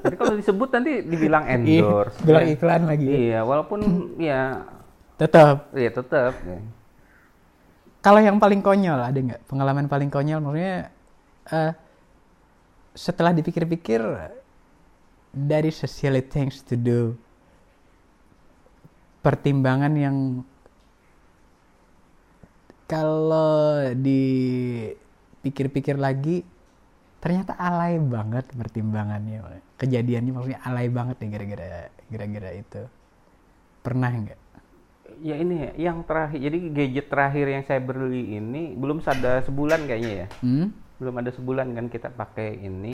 Tapi kalau disebut nanti dibilang endorse. Bilang iklan lagi. Iya, walaupun ya tetap. Iya, tetap. Ya. Kalau yang paling konyol ada nggak? Pengalaman paling konyol maksudnya setelah dipikir-pikir dari silly things to do. Pertimbangan yang kalau dipikir-pikir lagi ternyata alay banget pertimbangannya, kejadiannya maksudnya alay banget ya gara-gara itu. Pernah nggak? Ya ini yang terakhir, jadi gadget terakhir yang saya beli ini belum ada sebulan kayaknya ya. Belum ada sebulan kan kita pakai ini.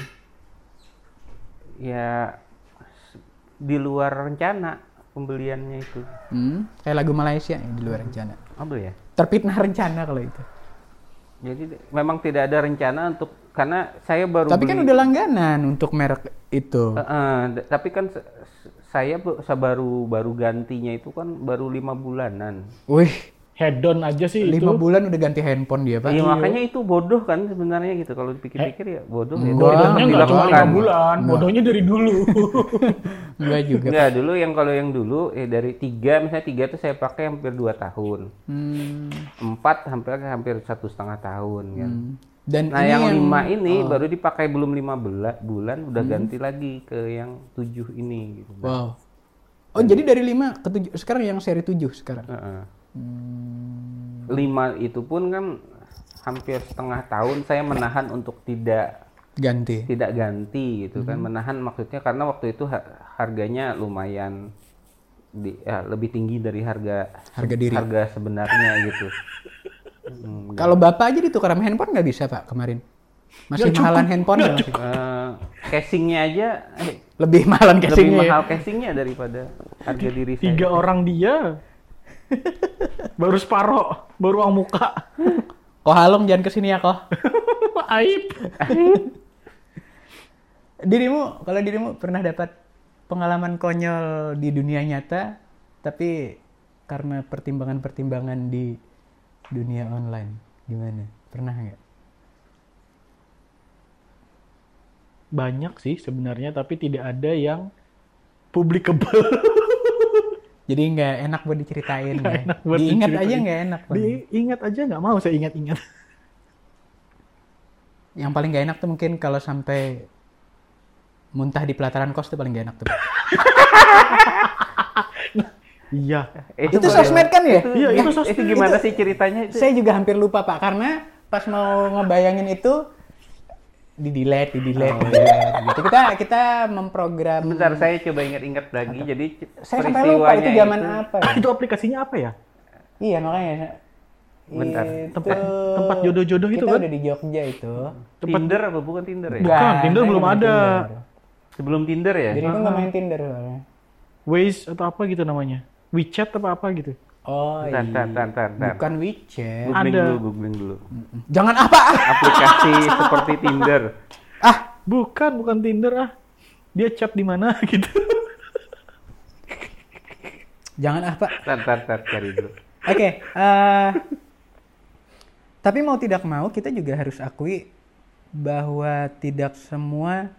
Ya di luar rencana pembeliannya itu. Kayak lagu Malaysia yang di luar rencana. Apa ya? Terfitnah rencana kalau itu. Jadi memang tidak ada rencana untuk karena saya baru. Tapi beli, kan udah langganan untuk merek itu. Tapi kan saya baru gantinya itu kan baru 5 bulanan. Wih, head on aja sih 5 itu. 5 bulan udah ganti handphone dia pak. Iya makanya itu bodoh kan sebenarnya gitu kalau dipikir-pikir ya bodoh. Bodohnya nggak cuma 5 bulan, bodohnya dari dulu. Enggak juga. Enggak dulu yang kalau yang dulu dari 3 misalnya 3 itu saya pakai hampir 2 tahun. 4 hampir 1,5 tahun kan. Dan nah yang 5 ini baru dipakai belum 5 bulan udah ganti lagi ke yang 7 ini gitu. Wow. Oh jadi dari 5 ke 7 sekarang yang seri 7 sekarang. 5 itu pun kan hampir 1/2 tahun saya menahan untuk tidak ganti gitu kan, menahan maksudnya karena waktu itu harganya lumayan lebih tinggi dari harga sebenarnya gitu. Kalau bapak aja ditukar sama handphone nggak bisa pak kemarin, masih mahalan handphone ya. Casingnya aja lebih mahalan casingnya, lebih mahal casingnya daripada harga diri saya. 3 orang dia. Baru separo, baru uang muka. Koh Halong jangan kesini ya koh. Aib. Kalau dirimu pernah dapat pengalaman konyol di dunia nyata, tapi karena pertimbangan-pertimbangan di dunia online, gimana? Pernah nggak? Banyak sih sebenarnya, tapi tidak ada yang publikable. Jadi nggak enak buat diceritain, diingat aja nggak enak. Diingat aja nggak mau saya ingat-ingat. Yang paling nggak enak tuh mungkin kalau sampai muntah di pelataran kos tuh paling nggak enak tuh. Iya. Itu sosmed kan ya? Iya itu sosmed. Itu gimana sih ceritanya? Itu? Saya juga hampir lupa pak karena pas mau ngebayangin itu di delete gitu. Kita memprogram. Bentar saya coba ingat-ingat lagi. Atau. Jadi saya sampai lupa itu zaman apa? Ya? Itu aplikasinya apa ya? Iya makanya. Bentar. Itu, tempat jodoh-jodoh itu kan? Kita udah di Jogja itu. Tempat Tinder apa bukan Tinder ya? Bukan, Tinder belum ada. Tinder. Sebelum Tinder ya? Jadi gua nggak main Tinder soalnya. Waze atau apa gitu namanya? WeChat atau apa gitu? Oh iya. Bukan WeChat. Googling dulu. Jangan apa? Aplikasi seperti Tinder. Bukan Tinder Dia chat di mana gitu. Jangan apa? Cari dulu. Oke. Tapi mau tidak mau kita juga harus akui bahwa tidak semua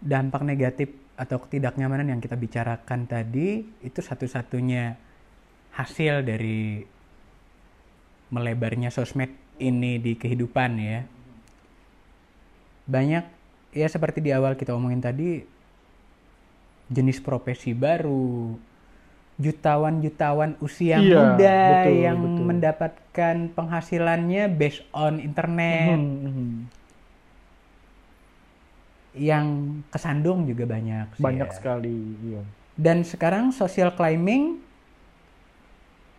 dampak negatif atau ketidaknyamanan yang kita bicarakan tadi itu satu-satunya hasil dari melebarnya sosmed ini di kehidupan ya. Banyak ya seperti di awal kita omongin tadi, jenis profesi baru, jutawan usia muda yang mendapatkan penghasilannya based on internet. Yang kesandung juga banyak sekali. Iya. Dan sekarang social climbing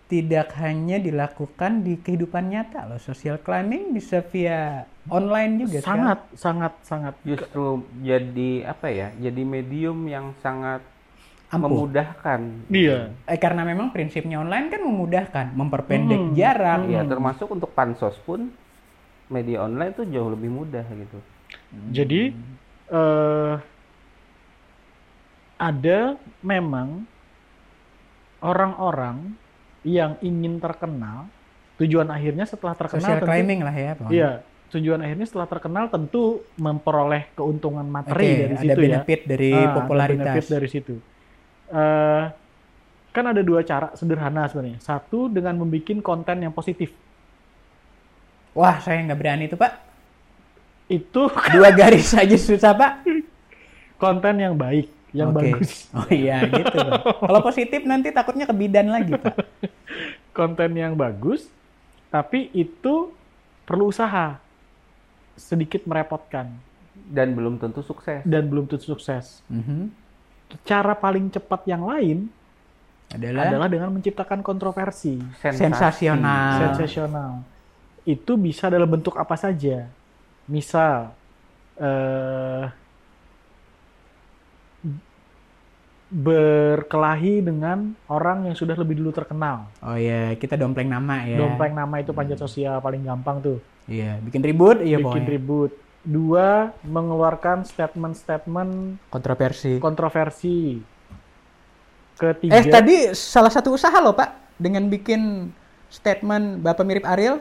tidak hanya dilakukan di kehidupan nyata loh. Social climbing bisa via online juga. Sangat justru jadi apa ya? Jadi medium yang sangat ampuh, memudahkan. Iya. Karena memang prinsipnya online kan memudahkan, memperpendek jarak. Ya, termasuk untuk pansos pun media online tuh jauh lebih mudah gitu. Jadi ada memang orang-orang yang ingin terkenal, tujuan akhirnya setelah terkenal social tentu, climbing lah ya, Bang. Iya, tujuan akhirnya setelah terkenal tentu memperoleh keuntungan materi dari situ ya. Ada benefit dari popularitas. Benefit dari situ. Kan ada dua cara sederhana sebenarnya. Satu dengan membuat konten yang positif. Wah, saya nggak berani itu, Pak. Itu dua garis aja susah, Pak. Konten yang baik, yang bagus. Oh iya, gitu, Pak. Kalau positif nanti takutnya kebidan lagi, Pak. Konten yang bagus, tapi itu perlu usaha. Sedikit merepotkan. Dan belum tentu sukses. Cara paling cepat yang lain adalah dengan menciptakan kontroversi. Sensasional. Itu bisa dalam bentuk apa saja. Misal, berkelahi dengan orang yang sudah lebih dulu terkenal. Oh iya, kita dompleng nama ya. Dompleng nama itu panjat sosial paling gampang tuh. Iya, bikin ribut. Iya, bikin ribut. Dua, mengeluarkan statement-statement kontroversi. Ketiga. Tadi salah satu usaha loh, Pak, dengan bikin statement Bapak mirip Ariel.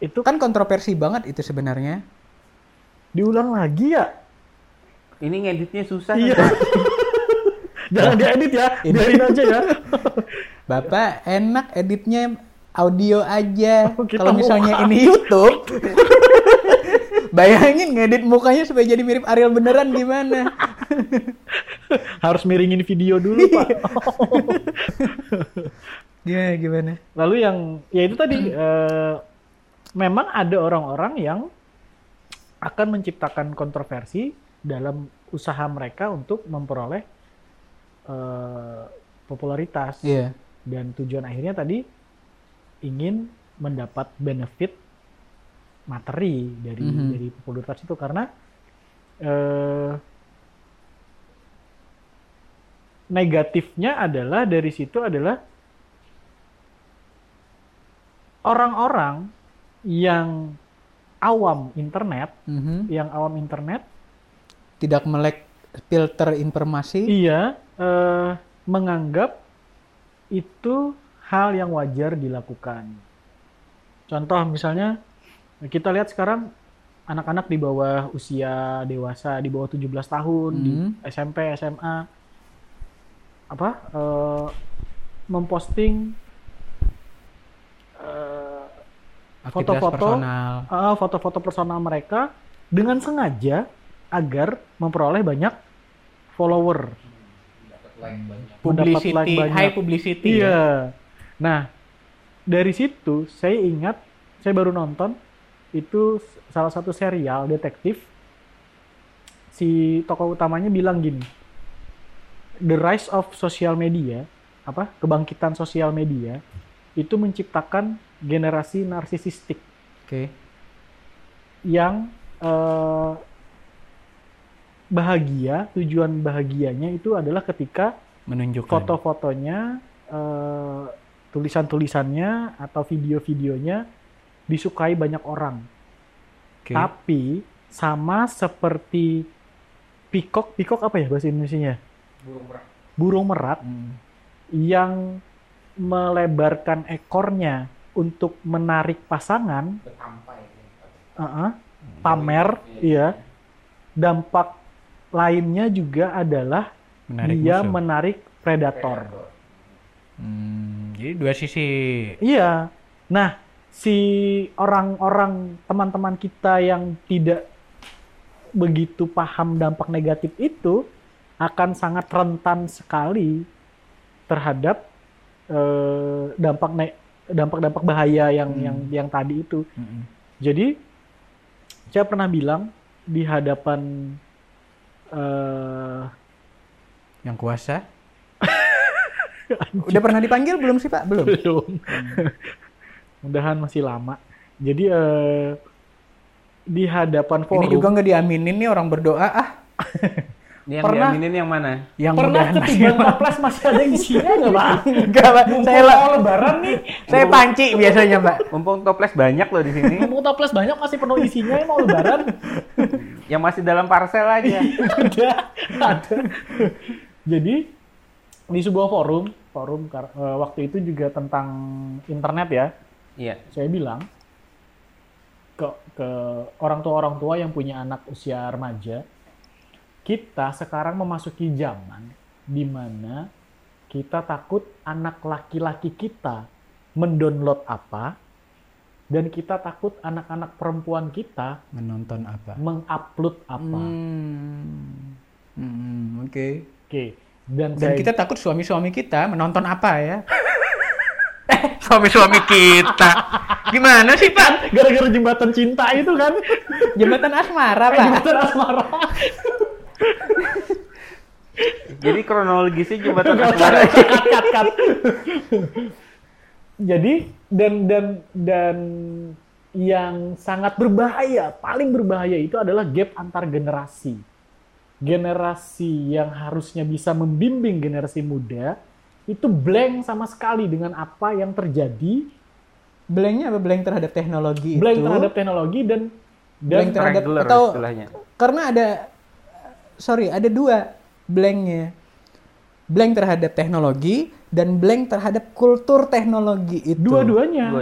Itu kan kontroversi banget itu sebenarnya. Diulang lagi ya? Ini ngeditnya susah. Iya. Jangan diedit ya, biarin aja ya. Bapak enak editnya audio aja. Kalau misalnya ini YouTube, bayangin ngedit mukanya supaya jadi mirip Ariel beneran gimana? Harus miringin video dulu, Pak. Gimana? Lalu yang, ya itu tadi, memang ada orang-orang yang akan menciptakan kontroversi dalam usaha mereka untuk memperoleh popularitas. Yeah. Dan tujuan akhirnya tadi ingin mendapat benefit materi dari popularitas itu, karena negatifnya adalah dari situ adalah orang-orang yang awam internet, tidak melek filter informasi. Iya. Menganggap itu hal yang wajar dilakukan. Contoh misalnya, kita lihat sekarang anak-anak di bawah usia dewasa, di bawah 17 tahun, di SMP, SMA, memposting foto-foto personal mereka dengan sengaja agar memperoleh banyak follower. High publicity. Iya. Ya? Nah, dari situ saya ingat, saya baru nonton itu salah satu serial detektif. Si tokoh utamanya bilang gini, the rise of social media, kebangkitan sosial media itu menciptakan generasi narsisistik. Oke. Yang bahagia, tujuan bahagianya itu adalah ketika menunjukkan foto-fotonya, tulisan-tulisannya, atau video-videonya disukai banyak orang. Okay. Tapi sama seperti pikok apa ya bahasa Indonesianya? Burung merak yang melebarkan ekornya untuk menarik pasangan, pamer, iya. Dampak lainnya juga adalah menarik predator. Jadi dua sisi. Iya. Nah, si orang-orang teman-teman kita yang tidak begitu paham dampak negatif itu akan sangat rentan sekali terhadap dampak bahaya yang tadi itu. Jadi saya pernah bilang di hadapan yang kuasa Udah pernah dipanggil belum sih Pak? Belum. Belum. Mudahan masih lama. Jadi di hadapan forum. Ini juga nggak diaminin nih orang berdoa ah. Yang pernah diaminin yang mana? Yang pernah ketiban toples masih ada isinya nggak Pak? Enggak Pak. Saya lebaran nih. Saya panci biasanya Pak. Mumpung toples banyak loh di sini. Mumpung toples banyak masih penuh isinya mau lebaran. Yang masih dalam parsel aja. Ada. Ada. Jadi di sebuah forum waktu itu juga tentang internet ya. Iya. Saya bilang ke orang tua yang punya anak usia remaja, kita sekarang memasuki zaman di mana kita takut anak laki-laki kita mendownload apa, dan kita takut anak-anak perempuan kita menonton apa, mengupload apa. Oke. Dan kita takut suami-suami kita menonton apa ya? Suami-suami kita. Gimana sih, Pak? Gara-gara jembatan cinta itu kan. Jembatan asmara, Pak. Jembatan asmara. Jadi kronologisnya jembatan asmara. Cut. Jadi dan yang sangat berbahaya, paling berbahaya itu adalah gap antar generasi. Generasi yang harusnya bisa membimbing generasi muda itu blank sama sekali dengan apa yang terjadi. Blanknya apa? Blank terhadap teknologi. Blank itu terhadap teknologi dan blank terhadap atau istilahnya. Karena ada dua blanknya. Blank terhadap teknologi dan blank terhadap kultur teknologi itu. Dua-duanya.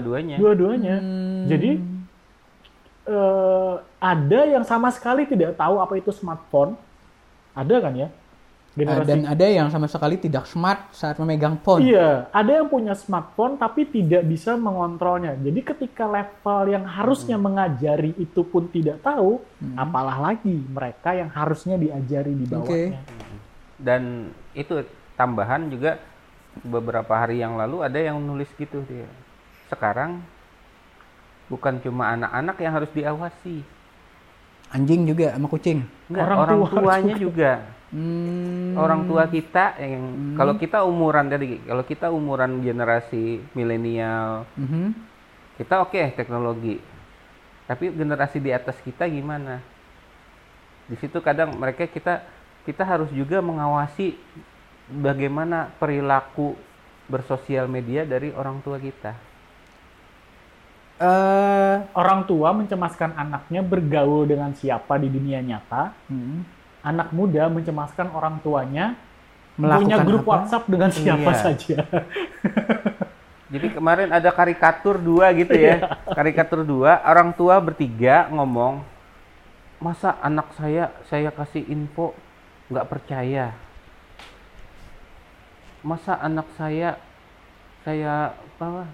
Jadi ada yang sama sekali tidak tahu apa itu smartphone. Ada kan ya? Generasi. Dan ada yang sama sekali tidak smart saat memegang phone. Iya, ada yang punya smartphone tapi tidak bisa mengontrolnya. Jadi ketika level yang harusnya mengajari itu pun tidak tahu, apalah lagi mereka yang harusnya diajari di bawahnya. Okay. Dan itu tambahan juga beberapa hari yang lalu ada yang nulis gitu dia. Sekarang bukan cuma anak-anak yang harus diawasi. Anjing juga sama kucing. Enggak, orang tuanya juga. Orang tua kita yang kalau kita umuran generasi milenial, kita oke, teknologi. Tapi generasi di atas kita gimana? Di situ kadang mereka kita harus juga mengawasi bagaimana perilaku bersosial media dari orang tua kita. Orang tua mencemaskan anaknya bergaul dengan siapa di dunia nyata. Anak muda mencemaskan orang tuanya punya grup apa? WhatsApp dengan siapa saja. Jadi kemarin ada karikatur dua gitu ya. Karikatur dua, orang tua bertiga ngomong, masa anak saya kasih info nggak percaya? Masa anak saya apa?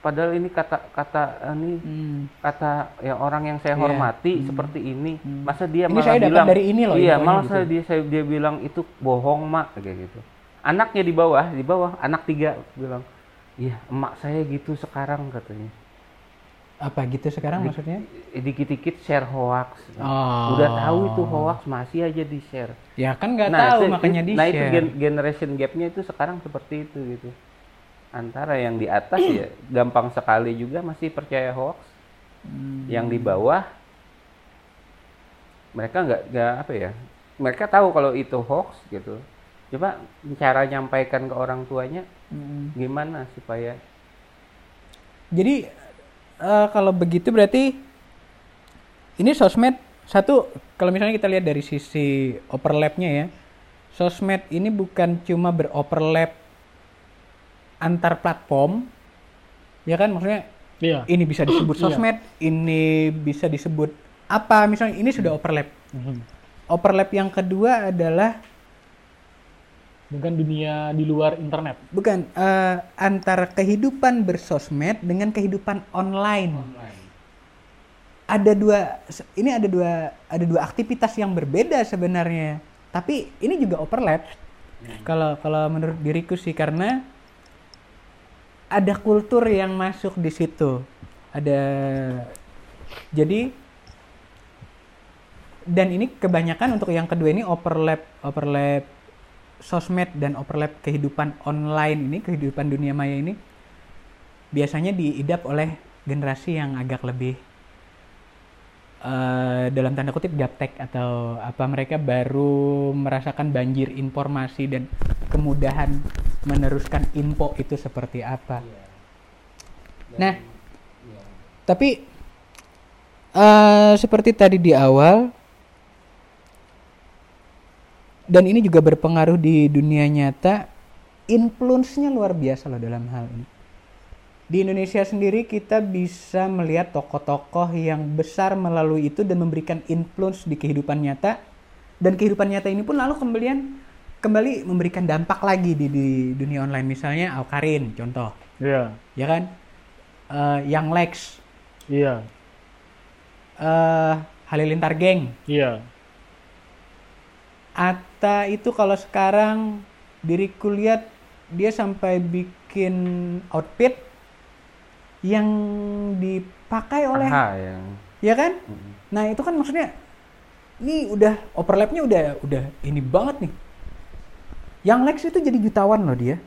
Padahal ini kata ya orang yang saya hormati seperti ini. Masa dia malah bilang dari ini loh. Iya, malah gitu. dia bilang itu bohong, Mak, kayak gitu. Anaknya di bawah anak tiga bilang, "Iya, emak saya gitu sekarang," katanya. Apa gitu sekarang maksudnya? Dikit-dikit share hoax. Oh. Udah tahu itu hoax masih aja di-share. Ya kan nggak tahu makanya di-share. Nah, itu generation gap-nya itu sekarang seperti itu gitu. Antara yang di atas ya gampang sekali juga masih percaya hoax, yang di bawah mereka nggak apa ya, mereka tahu kalau itu hoax gitu, coba cara nyampaikan ke orang tuanya gimana supaya. Jadi kalau begitu berarti ini sosmed satu, kalau misalnya kita lihat dari sisi overlapnya ya, sosmed ini bukan cuma beroverlap antar platform, ya kan maksudnya ini bisa disebut sosmed, ini bisa disebut apa, misalnya ini sudah overlap. Overlap yang kedua adalah bukan dunia di luar internet, bukan antara kehidupan bersosmed dengan kehidupan online. Ada dua aktivitas yang berbeda sebenarnya, tapi ini juga overlap. Kalau menurut diriku sih, karena ada kultur yang masuk di situ. Jadi dan ini kebanyakan untuk yang kedua ini overlap sosmed dan overlap kehidupan online ini, kehidupan dunia maya ini, biasanya diidap oleh generasi yang agak lebih dalam tanda kutip gaptek, atau apa, mereka baru merasakan banjir informasi dan kemudahan meneruskan info itu seperti apa. Tapi seperti tadi di awal, dan ini juga berpengaruh di dunia nyata, influence-nya luar biasa loh dalam hal ini. Di Indonesia sendiri kita bisa melihat tokoh-tokoh yang besar melalui itu dan memberikan influence di kehidupan nyata. Dan kehidupan nyata ini pun lalu kembali memberikan dampak lagi di dunia online. Misalnya Awkarin, contoh. Iya. Yeah. Ya kan? Young Lex. Iya. Yeah. Halilintar Gang. Iya. Yeah. Atta itu kalau sekarang diriku lihat dia sampai bikin outfit yang dipakai oleh ya kan? Mm-hmm. Nah, itu kan maksudnya ini udah overlapnya udah ini banget nih. Yang Lex itu jadi jutawan loh dia.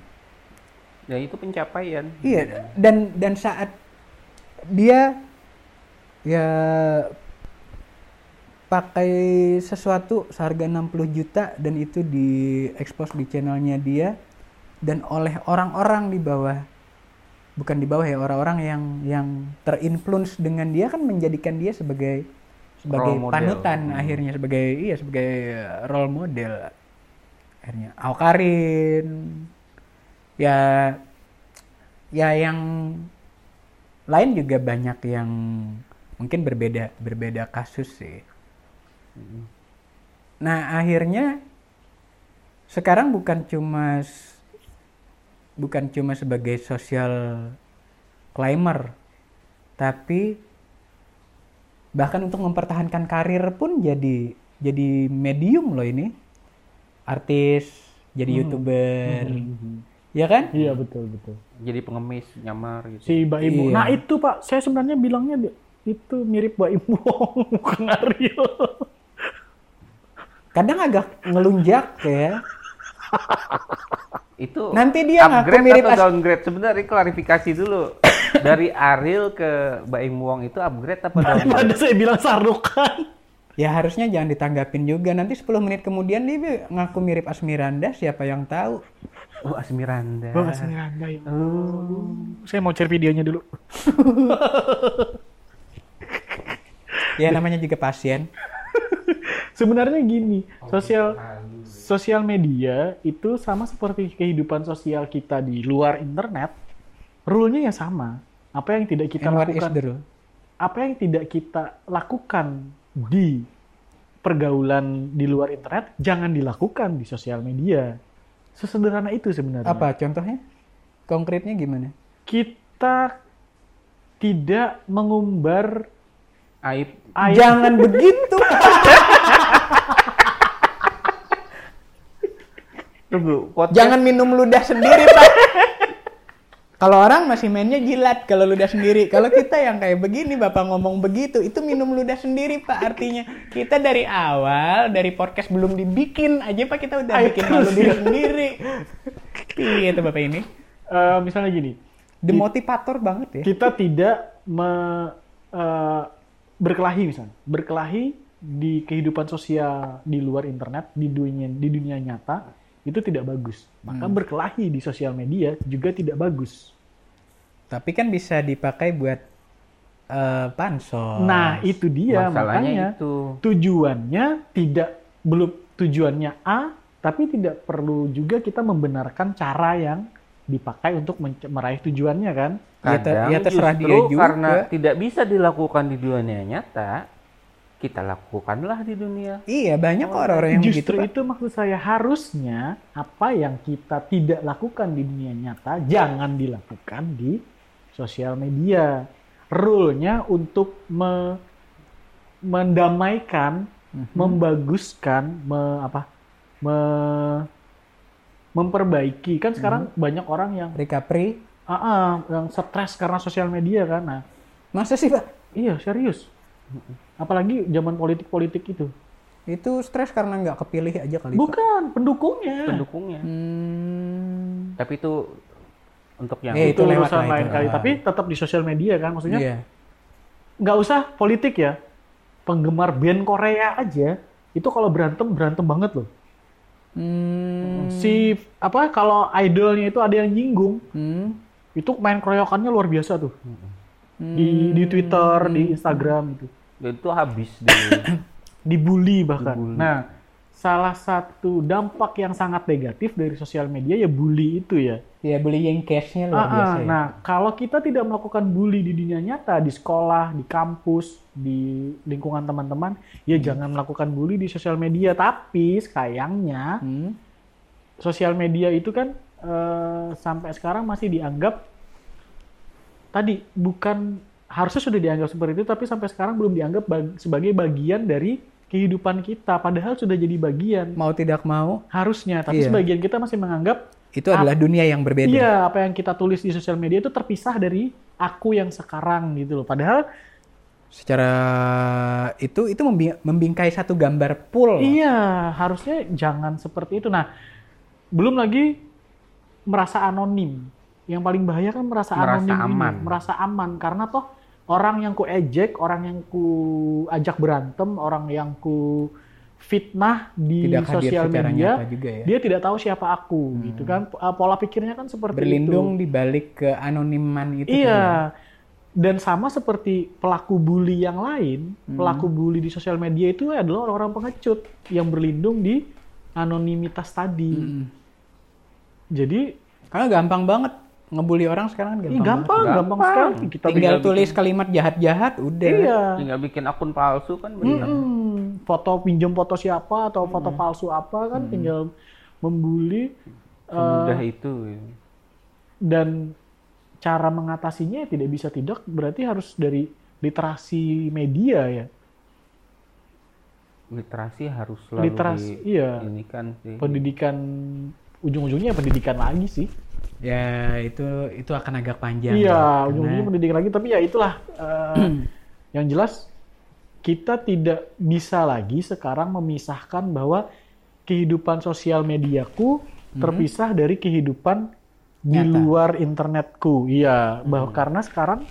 Ya itu pencapaian. Iya, dan saat dia ya pakai sesuatu seharga 60 juta dan itu diekspos di channelnya dia dan oleh orang-orang di bawah, bukan di bawah ya, orang-orang yang terinfluence dengan dia kan menjadikan dia sebagai panutan akhirnya, sebagai role model akhirnya. Awkarin ya yang lain juga banyak yang mungkin berbeda kasus sih. Nah akhirnya sekarang bukan cuma sebagai social climber, tapi bahkan untuk mempertahankan karir pun jadi medium loh ini. Artis jadi YouTuber. Ya kan? Iya betul. Jadi pengemis nyamar gitu. Si Baim Wong. Iya. Nah itu Pak, saya sebenarnya bilangnya itu mirip Baim Wong, bukan Ariel. Kadang agak ngelunjak ya. Itu nanti dia upgrade mirip atau downgrade? Sebenarnya klarifikasi dulu. Dari Ariel ke Baim Wong itu upgrade apa downgrade? Pada saya bilang sarukan. Ya harusnya jangan ditanggapin juga. Nanti 10 menit kemudian dia ngaku mirip Asmiranda, siapa yang tahu. Oh Asmiranda. Oh Asmiranda ya. Oh. Saya mau cari videonya dulu. Ya namanya juga pasien. Sebenarnya gini, sosial media itu sama seperti kehidupan sosial kita di luar internet. Rule-nya ya sama. Apa yang tidak kita lakukan? Apa yang tidak kita lakukan di pergaulan di luar internet jangan dilakukan di sosial media. Sesederhana itu sebenarnya. Apa contohnya? Konkretnya gimana? Kita tidak mengumbar aib. Jangan begitu. Tunggu, jangan minum ludah sendiri, Pak. Kalau orang masih mainnya jilat, kalau ludah sendiri. Kalau kita yang kayak begini, Bapak ngomong begitu, itu minum ludah sendiri, Pak. Artinya kita dari awal, dari podcast belum dibikin aja, Pak, kita udah bikin malu diri sendiri. Iya, Bapak ini. Misalnya gini. Demotivator banget ya. Kita tidak berkelahi misalnya. Berkelahi di kehidupan sosial di luar internet, di dunia nyata itu tidak bagus. Maka berkelahi di sosial media juga tidak bagus. Tapi kan bisa dipakai buat pansos. Nah, itu dia masalahnya, makanya itu. Tujuannya tujuannya A, tapi tidak perlu juga kita membenarkan cara yang dipakai untuk meraih tujuannya kan. Kadang ya terserah dia juga. Karena tidak bisa dilakukan di dunia nyata, kita lakukanlah di dunia. Iya, banyak orang-orang yang justru begitu. Justru itu maksud saya, harusnya apa yang kita tidak lakukan di dunia nyata jangan dilakukan di sosial media. Rule-nya untuk mendamaikan, membaguskan, memperbaiki. Kan sekarang banyak orang yang recovery, yang stres karena sosial media kan. Nah, masa sih, Pak? Iya, serius. Apalagi zaman politik-politik itu stres karena nggak kepilih aja kali. Bukan, bukan pendukungnya. Tapi itu untuk yang itu urusan lain kali. Tapi tetap di sosial media kan, maksudnya nggak usah politik ya. Penggemar band Korea aja itu kalau berantem banget loh. Si apa kalau idolnya itu ada yang nyinggung, itu main keroyokannya luar biasa tuh. Di Twitter, di Instagram itu. Itu habis dibully bahkan. Dibully. Nah, salah satu dampak yang sangat negatif dari sosial media ya bully itu ya. Ya bullying case-nya luar biasa. Ya. Nah, kalau kita tidak melakukan bully di dunia nyata, di sekolah, di kampus, di lingkungan teman-teman, ya jangan melakukan bully di sosial media. Tapi sayangnya sosial media itu kan sampai sekarang masih dianggap tadi bukan harusnya sudah dianggap seperti itu, tapi sampai sekarang belum dianggap sebagai bagian dari kehidupan kita. Padahal sudah jadi bagian. Mau tidak mau. Harusnya, tapi sebagian kita masih menganggap itu adalah dunia yang berbeda. Iya, apa yang kita tulis di sosial media itu terpisah dari aku yang sekarang gitu loh. Padahal secara itu membingkai satu gambar full. Iya, harusnya jangan seperti itu. Nah, belum lagi merasa anonim. Yang paling bahaya kan merasa aman karena toh orang yang ku ejek, orang yang ku ajak berantem, orang yang ku fitnah di sosial media juga ya. Dia tidak tahu siapa aku gitu kan, pola pikirnya kan seperti berlindung di balik keanoniman itu. Iya kan? Dan sama seperti pelaku bully yang lain, pelaku bully di sosial media itu adalah orang-orang pengecut yang berlindung di anonimitas tadi. Jadi karena gampang banget ngebully orang sekarang kan gampang sekali. Kita tinggal tulis kalimat jahat-jahat udah. Iya. Tinggal bikin akun palsu kan benar. Foto pinjam foto siapa atau foto palsu apa kan tinggal membuli. Semudah itu. Ya. Dan cara mengatasinya tidak bisa tidak berarti harus dari literasi media ya. Literasi harus selalu ini kan sih. Pendidikan ujung-ujungnya pendidikan lagi sih. Ya itu akan agak panjang. Iya, ujung-ujungnya pendidikan lagi, tapi ya itulah yang jelas kita tidak bisa lagi sekarang memisahkan bahwa kehidupan sosial mediaku terpisah dari kehidupan di luar internetku. Iya, karena sekarang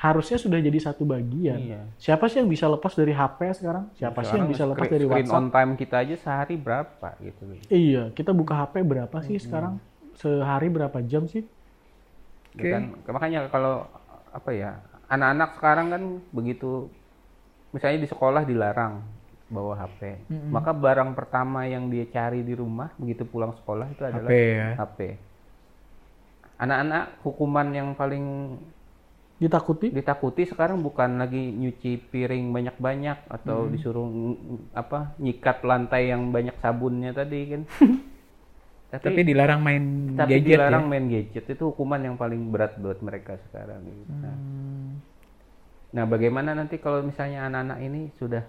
harusnya sudah jadi satu bagian. Iya. Siapa sih yang bisa lepas dari HP sekarang? Siapa sih yang bisa lepas dari WhatsApp? Screen on time kita aja sehari berapa gitu. Iya, kita buka HP berapa sih sekarang? Sehari berapa jam sih? Kan, makanya kalau apa ya, anak-anak sekarang kan begitu, misalnya di sekolah dilarang bawa HP, maka barang pertama yang dia cari di rumah begitu pulang sekolah itu adalah HP. Anak-anak hukuman yang paling ditakuti sekarang bukan lagi nyuci piring banyak-banyak atau disuruh apa nyikat lantai yang banyak sabunnya tadi kan. Tapi dilarang main gadget. Dilarang main gadget itu hukuman yang paling berat buat mereka sekarang. Nah, bagaimana nanti kalau misalnya anak-anak ini sudah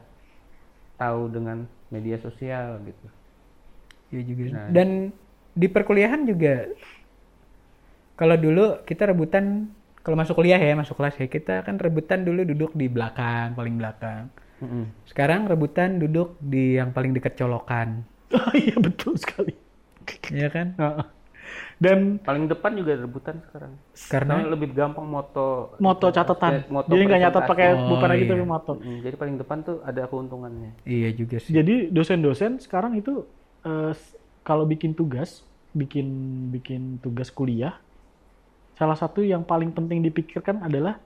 tahu dengan media sosial gitu? Iya juga. Nah, dan di perkuliahan juga, kalau dulu kita rebutan, kalau masuk kuliah ya, masuk kelas ya, kita kan rebutan dulu duduk di belakang, paling belakang. Sekarang rebutan duduk di yang paling dekat colokan. Oh iya betul sekali. Iya kan? Dan paling depan juga rebutan sekarang. Karena lebih gampang moto catatan. Jadi nggak nyatet pakai bukan lagi tapi moto. Jadi paling depan tuh ada keuntungannya. Iya juga sih. Jadi dosen-dosen sekarang itu kalau bikin tugas kuliah, salah satu yang paling penting dipikirkan adalah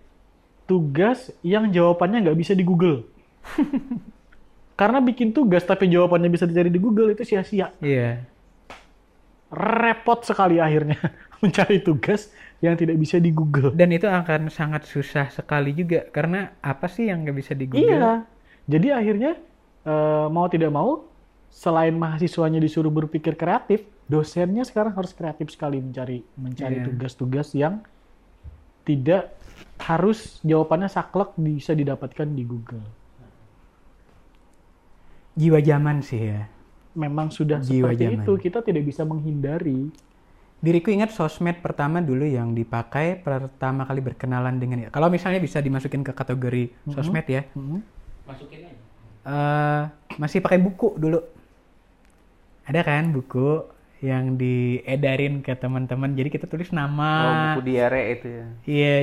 tugas yang jawabannya nggak bisa di Google. Karena bikin tugas tapi jawabannya bisa dicari di Google itu sia-sia. Iya. Repot sekali akhirnya mencari tugas yang tidak bisa di Google. Dan itu akan sangat susah sekali juga karena apa sih yang nggak bisa di Google? Iya. Jadi akhirnya mau tidak mau selain mahasiswanya disuruh berpikir kreatif, dosennya sekarang harus kreatif sekali mencari tugas-tugas yang tidak harus jawabannya saklek bisa didapatkan di Google. Jiwa zaman sih ya. Memang sudah jiwa seperti zaman. Itu, kita tidak bisa menghindari. Diriku ingat sosmed pertama dulu yang dipakai pertama kali berkenalan dengan kalau misalnya bisa dimasukin ke kategori sosmed ya. Masukin aja. Masih pakai buku dulu. ada kan buku yang diedarin ke teman-teman, jadi kita tulis nama. Oh, buku diare itu ya? Iya,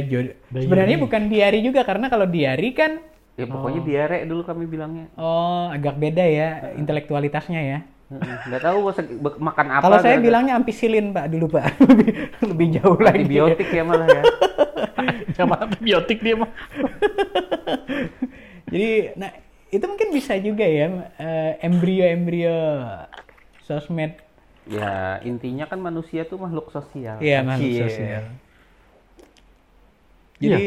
sebenarnya bukan diari juga, karena kalau diari kan ya pokoknya diare dulu kami bilangnya. Oh, agak beda ya intelektualitasnya ya. Nggak tahu makan apa. Kalau saya bilangnya ampisilin Pak dulu Pak, lebih jauh lagi. Antibiotik ya malah ya. Sama antibiotik dia mah. Jadi, nah itu mungkin bisa juga ya, embrio-embrio sosmed. Ya intinya kan manusia tuh makhluk sosial. Iya makhluk sosial. Jadi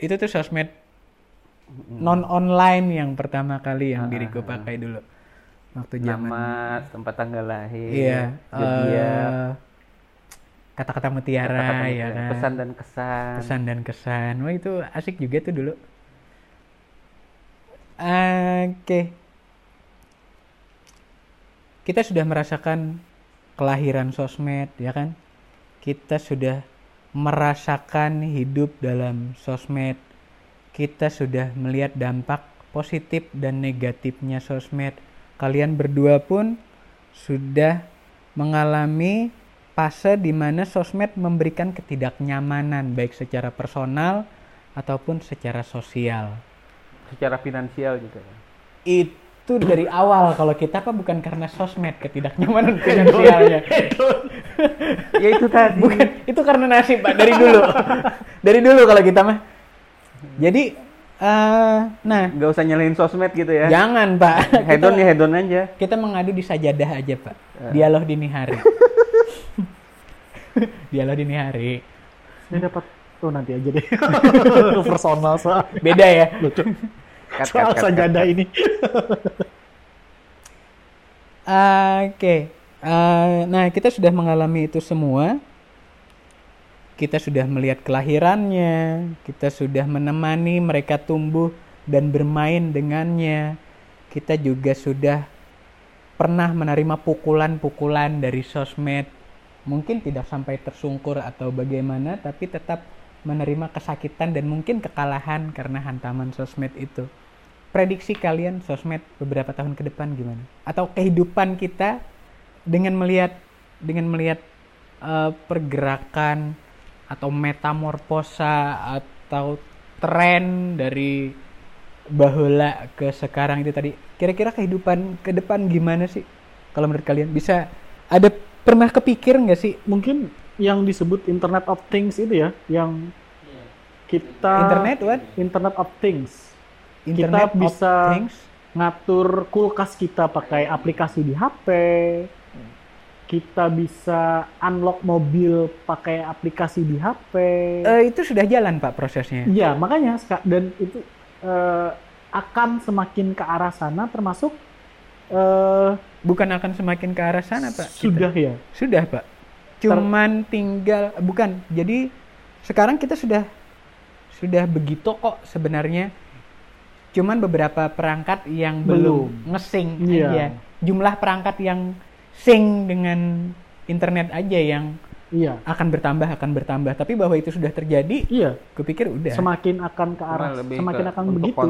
itu tuh sosmed non online yang pertama kali yang diriku pakai dulu. Waktu zaman tempat tanggal lahir, kata-kata mutiara, ya kan? pesan dan kesan, wah itu asik juga tuh dulu. Oke. Kita sudah merasakan kelahiran sosmed, ya kan? Kita sudah merasakan hidup dalam sosmed. Kita sudah melihat dampak positif dan negatifnya sosmed. Kalian berdua pun sudah mengalami fase di mana sosmed memberikan ketidaknyamanan baik secara personal ataupun secara sosial. Secara finansial juga. Itu dari awal kalau kita apa bukan karena sosmed ketidaknyamanan finansialnya. Ya itu tadi. Bukan, itu karena nasib Pak dari dulu. Dari dulu kalau kita mah. Jadi nggak usah nyalain sosmed gitu ya. Jangan Pak. Hedon ya hedon aja. Kita mengadu di sajadah aja Pak. Dialog dini hari. Dialog dini hari. Ini dapat tuh nanti aja deh. Personal soal. Beda ya. Lucu. Soal sajadah ini. Oke. Nah kita sudah mengalami itu semua. Kita sudah melihat kelahirannya, kita sudah menemani mereka tumbuh dan bermain dengannya. Kita juga sudah pernah menerima pukulan-pukulan dari sosmed. Mungkin tidak sampai tersungkur atau bagaimana, tapi tetap menerima kesakitan dan mungkin kekalahan karena hantaman sosmed itu. Prediksi kalian sosmed beberapa tahun ke depan gimana? Atau kehidupan kita dengan melihat pergerakan atau metamorfosa atau tren dari baheula ke sekarang itu tadi, kira-kira kehidupan ke depan gimana sih kalau menurut kalian? Bisa ada pernah kepikir nggak sih mungkin yang disebut Internet of Things itu ya, yang kita Internet of Things bisa ngatur kulkas kita pakai aplikasi di HP. Kita bisa unlock mobil pakai aplikasi di HP. Itu sudah jalan Pak prosesnya. Iya makanya dan itu akan semakin ke arah sana, termasuk bukan akan semakin ke arah sana Pak. Sudah kita. Ya. Sudah Pak. Cuman tinggal bukan. Jadi sekarang kita sudah begitu kok sebenarnya. Cuman beberapa perangkat yang belum ngesing aja. Jumlah perangkat yang sing dengan internet aja yang akan bertambah, tapi bahwa itu sudah terjadi, kupikir udah semakin akan ke arah semakin akan begitu.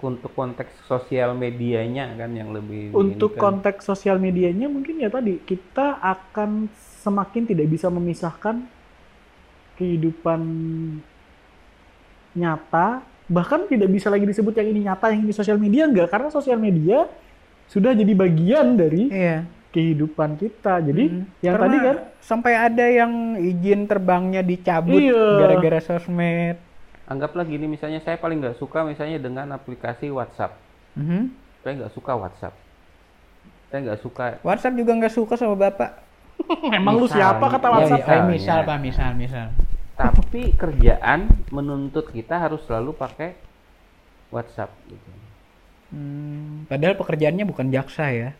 Untuk konteks sosial medianya kan yang lebih untuk diinginkan. Konteks sosial medianya mungkin ya tadi kita akan semakin tidak bisa memisahkan kehidupan nyata, bahkan tidak bisa lagi disebut yang ini nyata yang ini sosial media, enggak, karena sosial media sudah jadi bagian dari kehidupan kita. Jadi yang karena tadi kan sampai ada yang izin terbangnya dicabut gara-gara sosmed. Anggaplah gini, misalnya saya paling nggak suka misalnya dengan aplikasi WhatsApp. Saya nggak suka WhatsApp. Saya nggak suka. WhatsApp juga nggak suka sama Bapak. Emang misal, lu siapa kata WhatsApp? Ya, misal. Tapi kerjaan menuntut kita harus selalu pakai WhatsApp. Gitu. Padahal pekerjaannya bukan jaksa ya.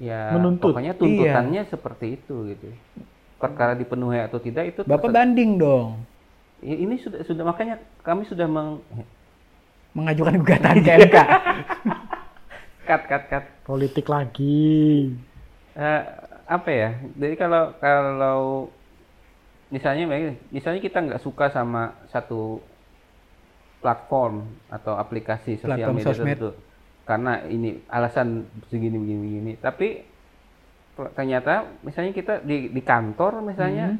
Ya, menuntut. Pokoknya tuntutannya seperti itu gitu. Perkara dipenuhi atau tidak itu Bapak banding dong. Ini sudah makanya kami sudah mengajukan gugatan ke MK. Cut. Politik lagi. Apa ya? Jadi kalau misalnya kita nggak suka sama satu platform atau aplikasi sosial media tertentu. Karena ini alasan segini begini. Tapi ternyata misalnya kita di kantor misalnya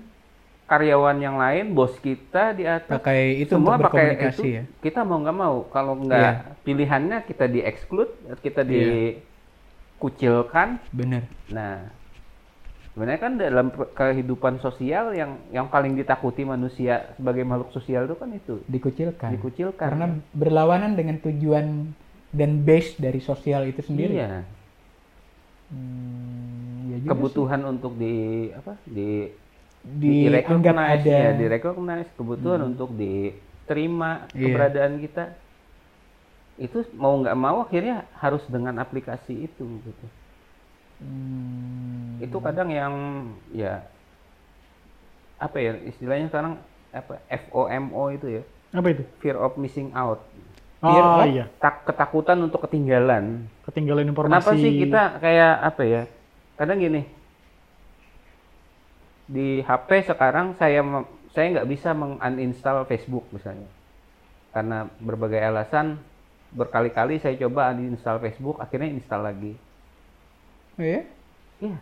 karyawan yang lain, bos kita di atas pakai itu semua untuk berkomunikasi, pakai itu, ya? Kita mau nggak mau, kalau nggak pilihannya kita di-exclude, kita dikucilkan. Bener. Nah, sebenarnya kan dalam kehidupan sosial yang paling ditakuti manusia sebagai makhluk sosial itu kan itu dikucilkan karena berlawanan dengan tujuan dan base dari sosial itu sendiri. Iya. Ya juga kebutuhan sih. Untuk dianggap ada, direkognize, kebutuhan untuk diterima keberadaan kita, itu mau nggak mau akhirnya harus dengan aplikasi itu gitu. Itu kadang yang apa ya istilahnya sekarang, apa FOMO itu ya, apa itu? Fear of missing out. Fear of ketakutan untuk ketinggalan informasi. Kenapa sih kita kayak apa ya, kadang gini, di HP sekarang saya nggak bisa menguninstall Facebook misalnya karena berbagai alasan. Berkali-kali saya coba uninstall Facebook, akhirnya install lagi. Oh ya? Iya.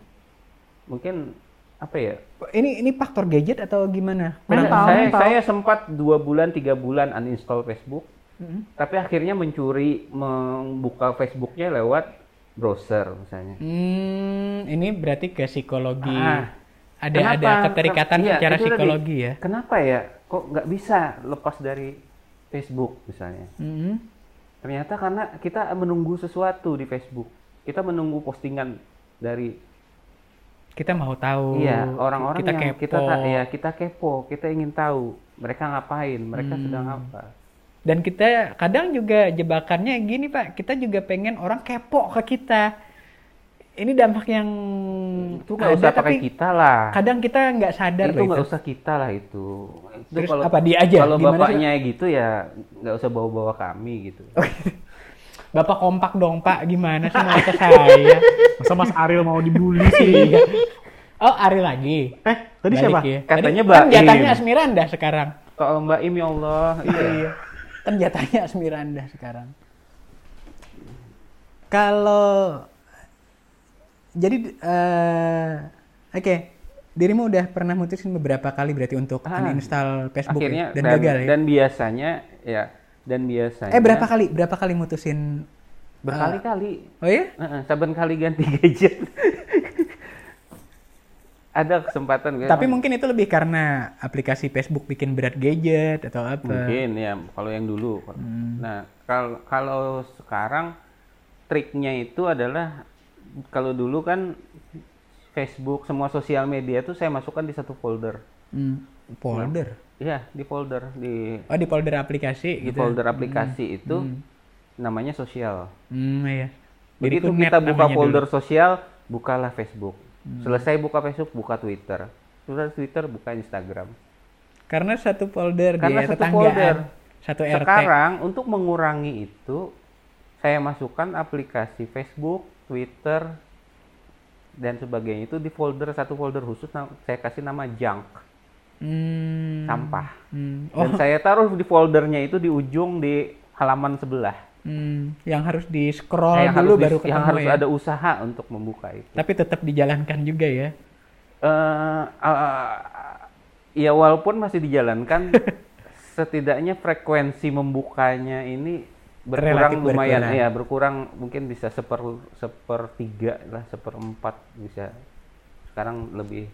Mungkin apa ya? Ini faktor gadget atau gimana? Saya sempat 2 bulan 3 bulan uninstall Facebook, tapi akhirnya membuka Facebooknya lewat browser misalnya. Ini berarti ke psikologi. Ada keterikatan secara psikologi ya. Kenapa ya? Kok nggak bisa lepas dari Facebook misalnya? Ternyata karena kita menunggu sesuatu di Facebook. Kita menunggu postingan dari. Kita mau tahu. Iya, orang-orang kita yang kepo. Kita kepo. Kita ingin tahu mereka ngapain, mereka sedang apa. Dan kita kadang juga jebakannya gini Pak, kita juga pengen orang kepo ke kita. Ini dampak yang itu nggak usah pakai kita lah. Kadang kita nggak sadar itu nggak usah kita lah itu. Terus kalau, apa dia aja? Kalau bapaknya sih? Gitu ya nggak usah bawa-bawa kami gitu. Bapak kompak dong Pak, gimana sih mereka saya? Masa Mas Ariel mau dibully sih? Oh Ariel lagi? Tadi siapa? Ya. Katanya Mbak Im. Jatahnya Asmiranda sekarang. Kalau Mbak Im ya Allah. Iya. Kan jatahnya Asmiranda sekarang. Kalau jadi, dirimu udah pernah mutusin beberapa kali berarti untuk uninstall Facebook akhirnya, dan gagal ya? Dan biasanya. Berapa kali mutusin? Berkali-kali. Oh ya? Saban kali ganti gadget. Ada kesempatan. Tapi mungkin itu lebih karena aplikasi Facebook bikin berat gadget atau apa? Mungkin ya, kalau yang dulu. Nah, kalau sekarang triknya itu adalah, kalau dulu kan Facebook semua sosial media itu saya masukkan di satu folder. Folder? Iya, di folder. Di folder aplikasi gitu. Di folder aplikasi itu namanya sosial. Iya. Begitu kita buka folder dulu. Sosial, bukalah Facebook. Selesai buka Facebook, buka Twitter. Selesai Twitter, buka Instagram. Karena satu folder dia tetanggaan. Satu RT. Sekarang untuk mengurangi itu, saya masukkan aplikasi Facebook, Twitter dan sebagainya itu di folder, satu folder khusus saya kasih nama junk, sampah. Dan saya taruh di foldernya itu di ujung di halaman sebelah. Yang harus di scroll dulu baru ketemu. Yang harus ada usaha untuk membuka itu. Tapi tetap dijalankan juga ya? Ya walaupun masih dijalankan, setidaknya frekuensi membukanya ini berkurang lumayan, ya berkurang mungkin bisa sepertiga lah, seperempat bisa. Sekarang lebih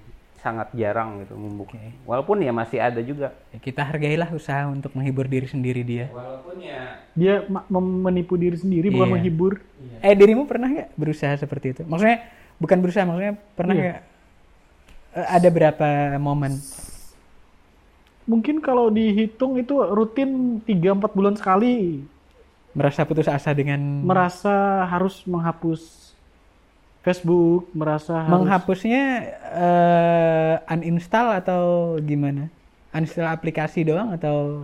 sangat jarang gitu membuka. Walaupun ya masih ada juga. Ya, kita hargailah usaha untuk menghibur diri sendiri dia. Walaupun ya dia menipu diri sendiri bukan menghibur. Iya. Dirimu pernah nggak berusaha seperti itu? Maksudnya bukan berusaha, maksudnya pernah nggak? Ada berapa momen? Mungkin kalau dihitung itu rutin 3-4 bulan sekali. Merasa putus asa dengan... Merasa harus menghapus Facebook, merasa harus... Menghapusnya uninstall atau gimana? Uninstall aplikasi doang atau...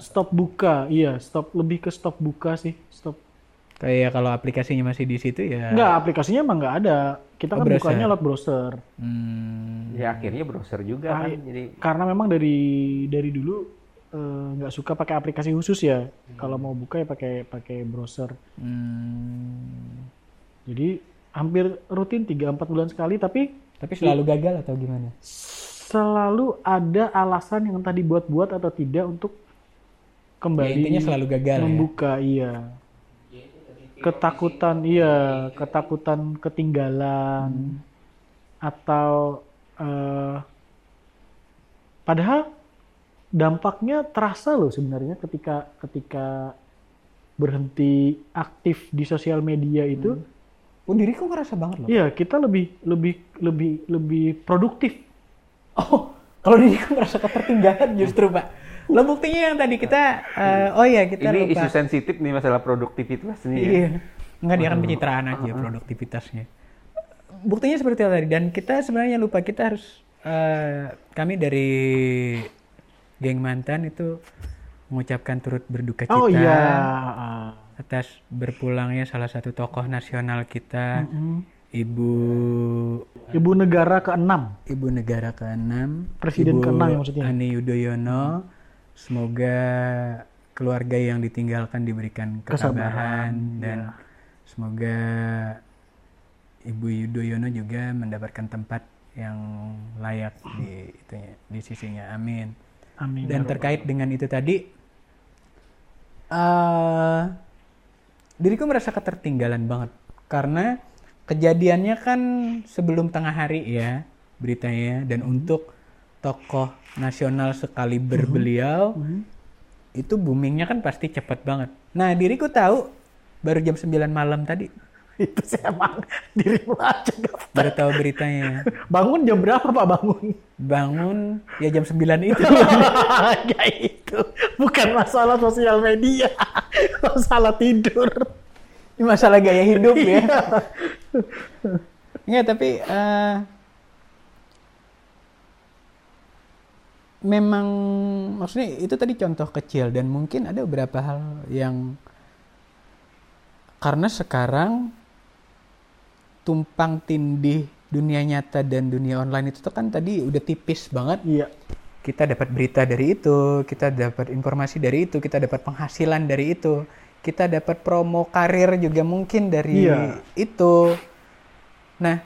Stop buka, iya. Lebih ke stop buka sih. Stop. Kayak kalau aplikasinya masih di situ ya... Enggak, aplikasinya emang nggak ada. Kita kan browser. Bukanya lewat browser. Ya akhirnya browser juga kan. Jadi... Karena memang dari dulu... nggak suka pakai aplikasi khusus ya. Kalau mau buka ya pakai browser. Jadi hampir rutin 3-4 bulan sekali, tapi selalu gagal atau gimana? Selalu ada alasan yang entah dibuat-buat atau tidak untuk kembali. Ya, intinya selalu gagal. Membuka, ya? Iya. Ketakutan, iya, ketakutan ketinggalan atau padahal dampaknya terasa loh sebenarnya ketika berhenti aktif di sosial media itu. Diriku ngerasa banget loh. Iya, kita lebih produktif. Oh, kalau diriku ngerasa ketertinggalan justru, Pak. Lo buktinya yang tadi kita, kita ini lupa. Ini isu sensitif nih masalah produktivitas nih ya? Iya. Enggak, dia kan pencitraan aja produktivitasnya. Buktinya seperti itu tadi. Dan kita sebenarnya lupa, kita harus, kami dari geng mantan itu mengucapkan turut berduka cita. Oh iya. Atas berpulangnya salah satu tokoh nasional kita, Ibu Negara ke-6. Ibu Negara ke-6. Presiden ke-6 maksudnya. Ani Yudhoyono. Semoga keluarga yang ditinggalkan diberikan kesabaran dan semoga Ibu Yudhoyono juga mendapatkan tempat yang layak di sisinya. Amin. Amin. Dan terkait dengan itu tadi, diriku merasa ketertinggalan banget karena kejadiannya kan sebelum tengah hari ya beritanya, dan untuk tokoh nasional sekaliber beliau itu boomingnya kan pasti cepat banget. Nah, diriku tahu baru jam 9 malam tadi. Itu sih emang dirimu aja daftar. Baru tahu beritanya. Bangun jam berapa, Pak? Bangun ya jam 9 itu. Ya itu. Bukan masalah sosial media. Masalah tidur. Ini masalah gaya hidup ya. Iya, tapi memang maksudnya itu tadi contoh kecil, dan mungkin ada beberapa hal yang karena sekarang tumpang tindih dunia nyata dan dunia online itu kan tadi udah tipis banget. Iya. Kita dapat berita dari itu, kita dapat informasi dari itu, kita dapat penghasilan dari itu, kita dapat promo karir juga mungkin dari itu. Nah,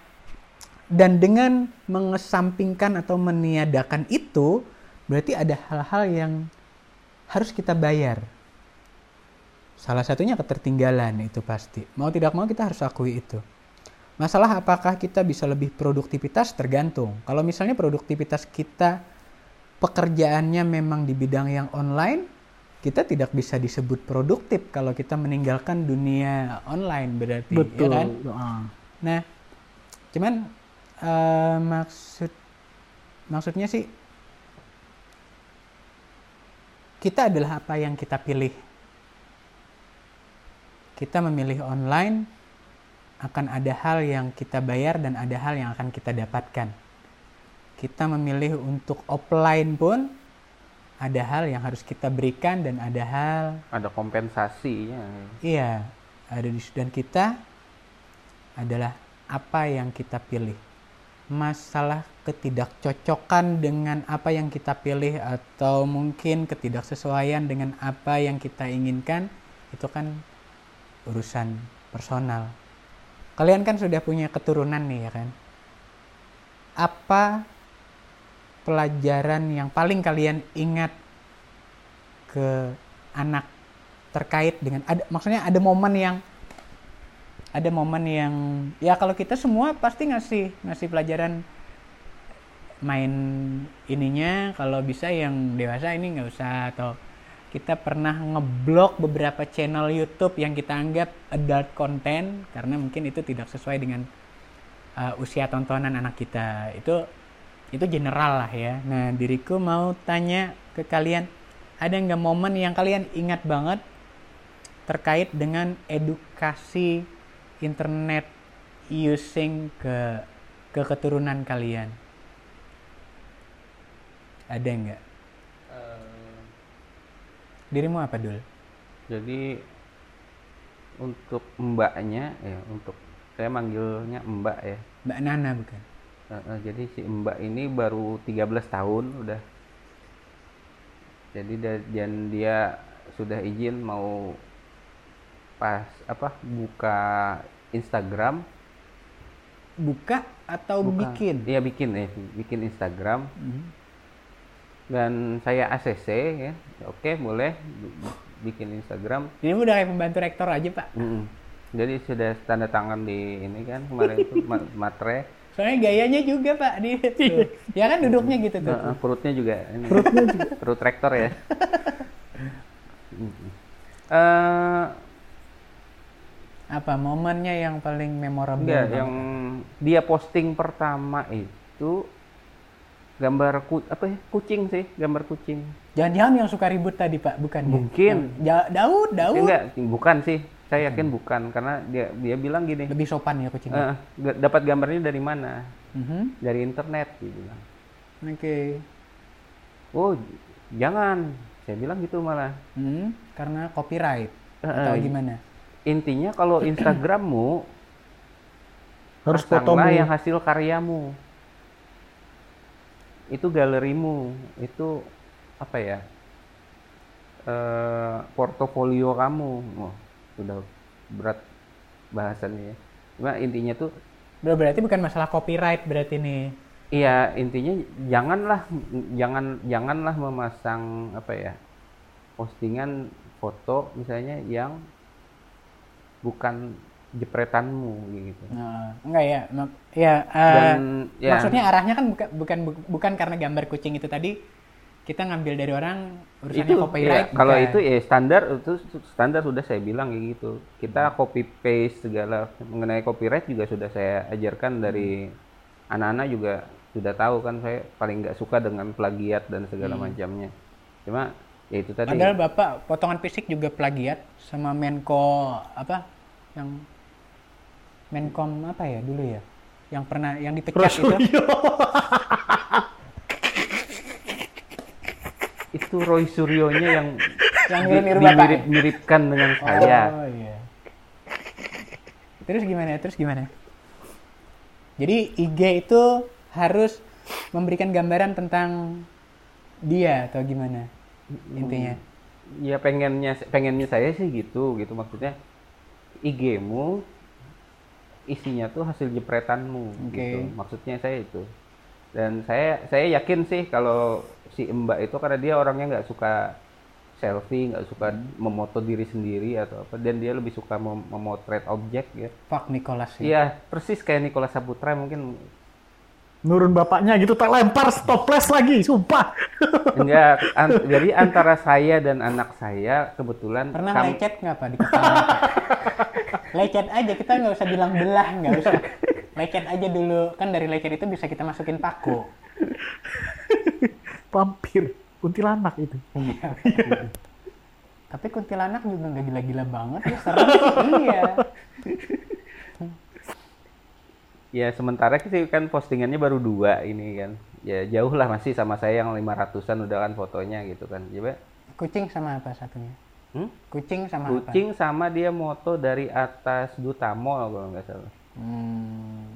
dan dengan mengesampingkan atau meniadakan itu, berarti ada hal-hal yang harus kita bayar. Salah satunya ketertinggalan, itu pasti. Mau tidak mau kita harus akui itu. Masalah apakah kita bisa lebih produktivitas tergantung. Kalau misalnya produktivitas kita pekerjaannya memang di bidang yang online, kita tidak bisa disebut produktif kalau kita meninggalkan dunia online berarti. Betul. Ya kan? Nah, cuman maksudnya sih, kita adalah apa yang kita pilih. Kita memilih online, akan ada hal yang kita bayar dan ada hal yang akan kita dapatkan. Kita memilih untuk offline pun, ada hal yang harus kita berikan dan ada hal... Ada kompensasinya. Iya, ada di dan kita adalah apa yang kita pilih. Masalah ketidakcocokan dengan apa yang kita pilih atau mungkin ketidaksesuaian dengan apa yang kita inginkan, itu kan urusan personal. Kalian kan sudah punya keturunan nih ya kan. Apa pelajaran yang paling kalian ingat ke anak terkait dengan maksudnya ada momen yang ya kalau kita semua pasti ngasih pelajaran main ininya, kalau bisa yang dewasa ini nggak usah, atau kita pernah ngeblok beberapa channel YouTube yang kita anggap adult content karena mungkin itu tidak sesuai dengan usia tontonan anak kita. Itu general lah ya. Nah, diriku mau tanya ke kalian, ada nggak momen yang kalian ingat banget terkait dengan edukasi internet using ke keturunan kalian? Ada nggak? Dirimu apa, Dul? Jadi untuk mbaknya ya, untuk saya manggilnya mbak ya. Mbak Nana bukan? Jadi si mbak ini baru 13 tahun udah. Jadi dan dia sudah izin mau pas buka Instagram buka atau buka. Bikin? Iya bikin Instagram. Dan saya ACC ya, oke boleh bikin Instagram. Ini udah kayak pembantu rektor aja Pak. Jadi sudah tanda tangan di ini kan kemarin itu matre. Soalnya gayanya juga Pak di tuh. Ya kan duduknya gitu tuh. Nah, perutnya juga. Ini. Perutnya juga. Perut rektor ya. Apa momennya yang paling memorable? Enggak, yang dia posting pertama itu gambar kucing sih, gambar kucing. Jangan-jangan yang suka ribut tadi Pak, bukan? Mungkin. Ya? Daud. Enggak, bukan sih. Saya yakin bukan, karena dia bilang gini. Lebih sopan ya kucingnya. Dapat gambarnya dari mana? Dari internet, dia bilang. Oke. Oh, jangan. Saya bilang gitu malah. Karena copyright atau gimana? Intinya kalau Instagrammu harus fotonya yang hasil karyamu. Itu galerimu, itu apa ya? Portofolio kamu. Oh, udah berat bahasannya ya. Cuma intinya tuh berarti bukan masalah copyright berarti nih. Iya, intinya janganlah memasang apa ya? Postingan foto misalnya yang bukan jepretanmu gitu. Enggak ya. Dan, ya. Maksudnya arahnya kan bukan karena gambar kucing itu tadi kita ngambil dari orang urusannya copyright. Ya, kalau itu ya standar sudah saya bilang kayak gitu. Kita copy paste segala mengenai copyright juga sudah saya ajarkan dari anak-anak juga sudah tahu kan saya paling nggak suka dengan plagiat dan segala macamnya. Cuma ya itu tadi. Padahal Bapak potongan fisik juga plagiat sama Menko apa? Yang Menkom apa ya dulu ya? Yang pernah yang dipecat itu. Itu Roy Suryonya yang mirip-miripkan dengan saya. Oh iya. Terus gimana? Jadi IG itu harus memberikan gambaran tentang dia atau gimana? Intinya. Ya pengennya saya sih gitu maksudnya. IG-mu isinya tuh hasil jepretanmu gitu. Maksudnya saya itu. Dan saya yakin sih kalau si Mbak itu karena dia orangnya nggak suka selfie, nggak suka memoto diri sendiri atau apa, dan dia lebih suka memotret objek ya. Pak Nicolas ya. Iya, persis kayak Nicolas Sabutra mungkin. Nurun bapaknya gitu tak lempar topless lagi, sumpah. Enggak, jadi antara saya dan anak saya kebetulan pernah lecet nggak Pak di kepala? Lecet aja, kita nggak usah bilang belah, nggak usah. Lecet aja dulu, kan dari lecet itu bisa kita masukin paku. Pampir, kuntilanak itu. Tapi kuntilanak juga nggak gila-gila banget, ya serem sih, iya. Ya sementara sih kan postingannya baru 2 ini kan. Ya jauh lah masih sama saya yang 500-an udah kan fotonya gitu kan. Coba. Kucing sama apa satunya? Kucing sama dia moto dari atas Duta Mall kalau nggak salah.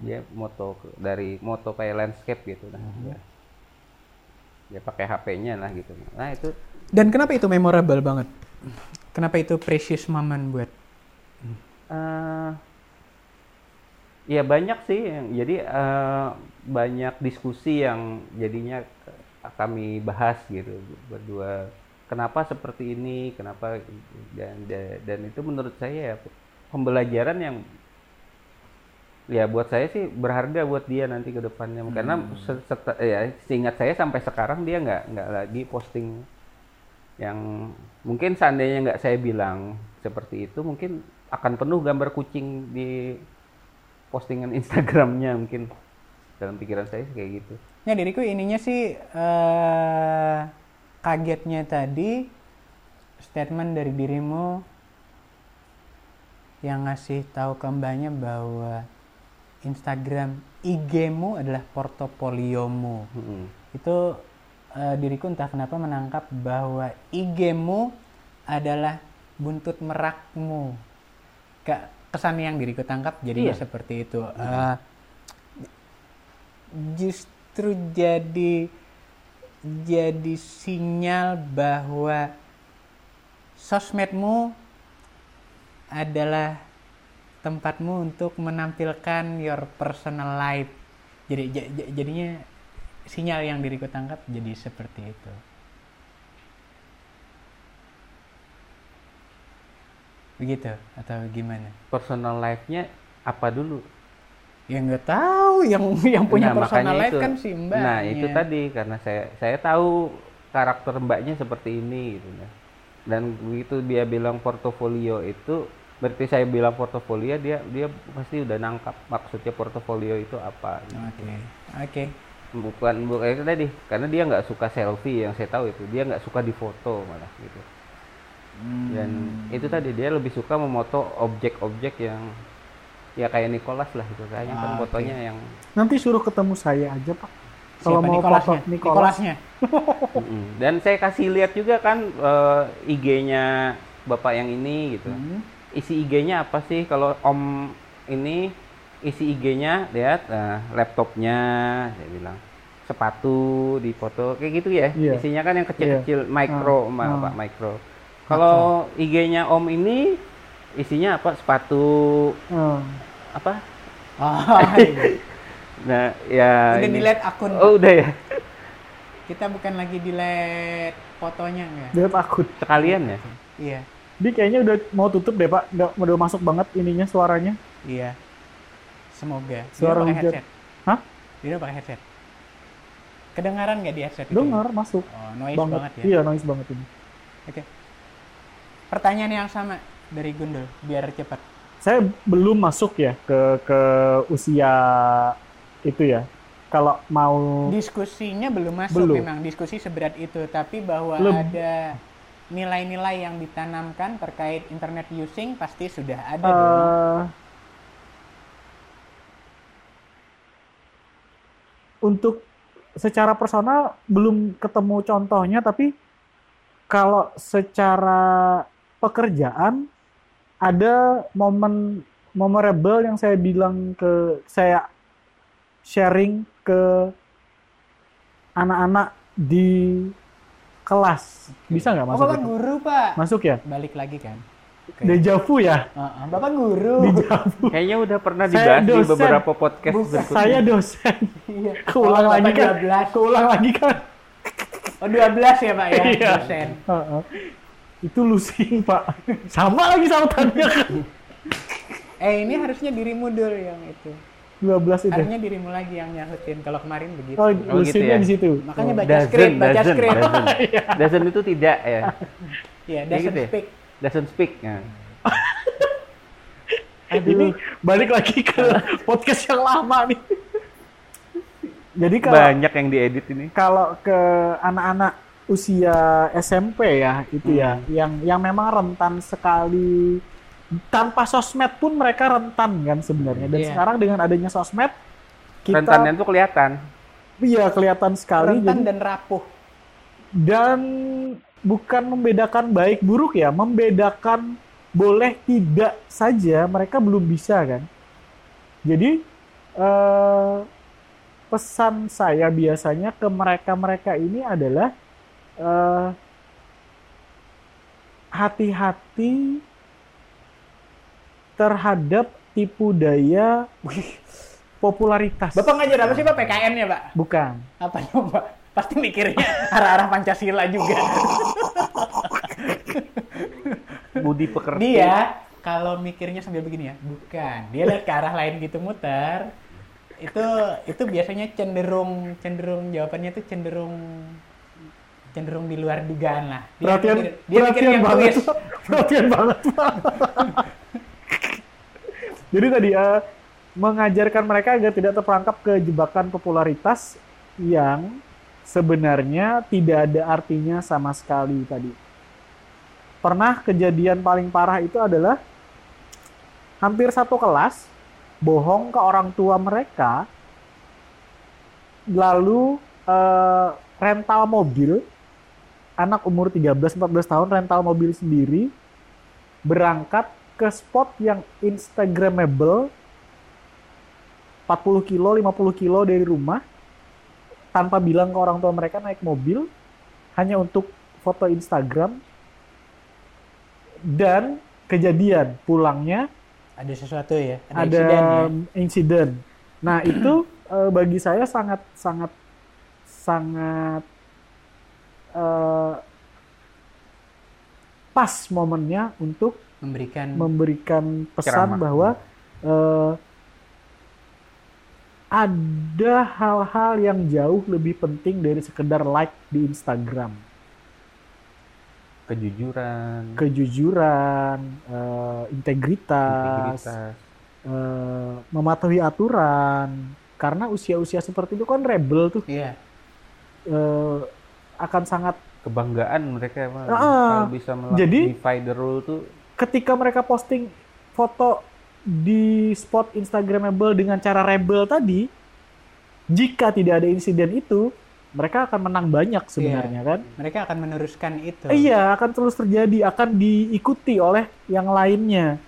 Dia moto kayak landscape gitu. Ya pakai HP-nya lah gitu. Nah itu. Dan kenapa itu memorable banget? Kenapa itu precious moment buat? Ya banyak sih, jadi banyak diskusi yang jadinya kami bahas gitu berdua. Kenapa seperti ini? Kenapa dan itu menurut saya ya pembelajaran yang ya buat saya sih berharga buat dia nanti ke depannya. Karena ya seingat saya sampai sekarang dia nggak lagi posting yang mungkin seandainya nggak saya bilang seperti itu mungkin akan penuh gambar kucing di postingan Instagramnya mungkin dalam pikiran saya kayak gitu. Nah diriku ininya sih kagetnya tadi statement dari dirimu yang ngasih tahu ke mbaknya bahwa Instagram IG-mu adalah portofoliomu. Itu diriku entah kenapa menangkap bahwa IG-mu adalah buntut merakmu. Kesan yang diriku tangkap jadinya seperti itu. Justru jadi sinyal bahwa sosmedmu adalah tempatmu untuk menampilkan your personal life. Jadi jadinya sinyal yang diriku tangkap jadi seperti itu. Begitu atau gimana? Personal life-nya apa dulu? Ya nggak tahu, yang punya personal life itu, kan si mbaknya. Nah itu tadi, karena saya tahu karakter mbaknya seperti ini gitu. Dan begitu dia bilang portofolio itu, berarti saya bilang portofolio, dia pasti udah nangkap maksudnya portofolio itu apa. Oke, gitu. Oke. Bukan itu tadi, karena dia nggak suka selfie, yang saya tahu itu dia nggak suka difoto malah gitu. Dan itu tadi dia lebih suka memoto objek-objek yang ya kayak Nicolas lah gitu kayaknya kan fotonya yang nanti suruh ketemu saya aja Pak. Kalau mau foto Nicolasnya. Dan saya kasih lihat juga kan IG-nya Bapak yang ini gitu. Isi IG-nya apa sih? Kalau Om ini isi IG-nya lihat laptopnya saya bilang. Sepatu di foto kayak gitu ya. Yeah. Isinya kan yang kecil-kecil micro. Kalau IG-nya Om ini isinya apa? Sepatu apa? Nah, ya udah delete akun. Oh, udah ya. Kita bukan lagi delete fotonya enggak? Delete akun sekalian ya? Iya. Dia kayaknya udah mau tutup deh, Pak. Udah masuk banget ininya suaranya. Iya. Semoga. Suara dia pakai headset. Hah? Dia pakai headset. Kedengaran enggak di headset itu? Dengar, ya? Masuk. Oh, noise banget ya. Iya, noise banget ini. Oke. Pertanyaan yang sama dari Gundul biar cepat. Saya belum masuk ya ke usia itu ya. Kalau mau diskusinya belum masuk, memang diskusi seberat itu, tapi bahwa ada nilai-nilai yang ditanamkan terkait internet using pasti sudah ada dulu. Untuk secara personal belum ketemu contohnya, tapi kalau secara pekerjaan ada momen memorable yang saya bilang saya sharing ke anak-anak di kelas. Bisa nggak masuk? Bapak itu? Guru, Pak. Masuk ya? Balik lagi kan. Deja vu ya? Bapak guru. Deja vu. Kayaknya udah pernah dibahas di beberapa podcast. Saya dosen. Iya. Keulang lagi kan. 12. Keulang lagi kan. Oh 12 ya Pak ya? Iya. Dosen. Itu losing Pak. Sama lagi sama tanya kan. Ini harusnya dirimu dulu yang itu. 12 itu. Akhirnya dirimu lagi yang nyahutin. Kalau kemarin begitu. Oh, lusinnya di situ. Makanya baca script, baca script. Doesn't itu tidak ya. Iya, doesn't speak. Doesn't speak. Ini balik lagi ke podcast yang lama nih. Jadi kalau banyak yang diedit ini. Kalau ke anak-anak usia SMP ya itu ya, yang memang rentan sekali. Tanpa sosmed pun mereka rentan kan sebenarnya. Dan sekarang dengan adanya sosmed, kita rentannya itu kelihatan. Iya, kelihatan sekali. Rentan jadi, dan rapuh. Dan bukan membedakan baik buruk ya, membedakan boleh tidak saja mereka belum bisa kan. Jadi pesan saya biasanya ke mereka-mereka ini adalah hati-hati terhadap tipu daya popularitas. Bapak ngajar apa sih Pak? PKN ya Pak? Bukan. Apa dong Pak? Pasti mikirnya arah-arah Pancasila juga. Budi pekerti. Dia kalau mikirnya sambil begini ya, bukan. Dia lihat ke arah lain gitu muter. Itu biasanya cenderung jawabannya itu cenderung di luar dugaan lah. Perhatian banget. Jadi tadi mengajarkan mereka agar tidak terperangkap ke jebakan popularitas yang sebenarnya tidak ada artinya sama sekali tadi. Pernah kejadian paling parah itu adalah hampir satu kelas bohong ke orang tua mereka, lalu rental mobil. Anak umur 13-14 tahun rental mobil sendiri berangkat ke spot yang instagramable, 40 kilo, 50 kilo dari rumah, tanpa bilang ke orang tua mereka, naik mobil hanya untuk foto Instagram. Dan kejadian pulangnya Ada sesuatu ya? Ada insiden. Nah, itu bagi saya sangat pas momennya untuk memberikan pesan ceramah. Bahwa ada hal-hal yang jauh lebih penting dari sekedar like di Instagram. Kejujuran, integritas. Mematuhi aturan. Karena usia-usia seperti itu kan rebel tuh. Iya. Akan sangat kebanggaan mereka kalau bisa defy the rule tuh. Ketika mereka posting foto di spot Instagramable dengan cara rebel tadi, jika tidak ada insiden itu, mereka akan menang banyak sebenarnya, kan? Mereka akan meneruskan itu. Iya, akan terus terjadi, akan diikuti oleh yang lainnya.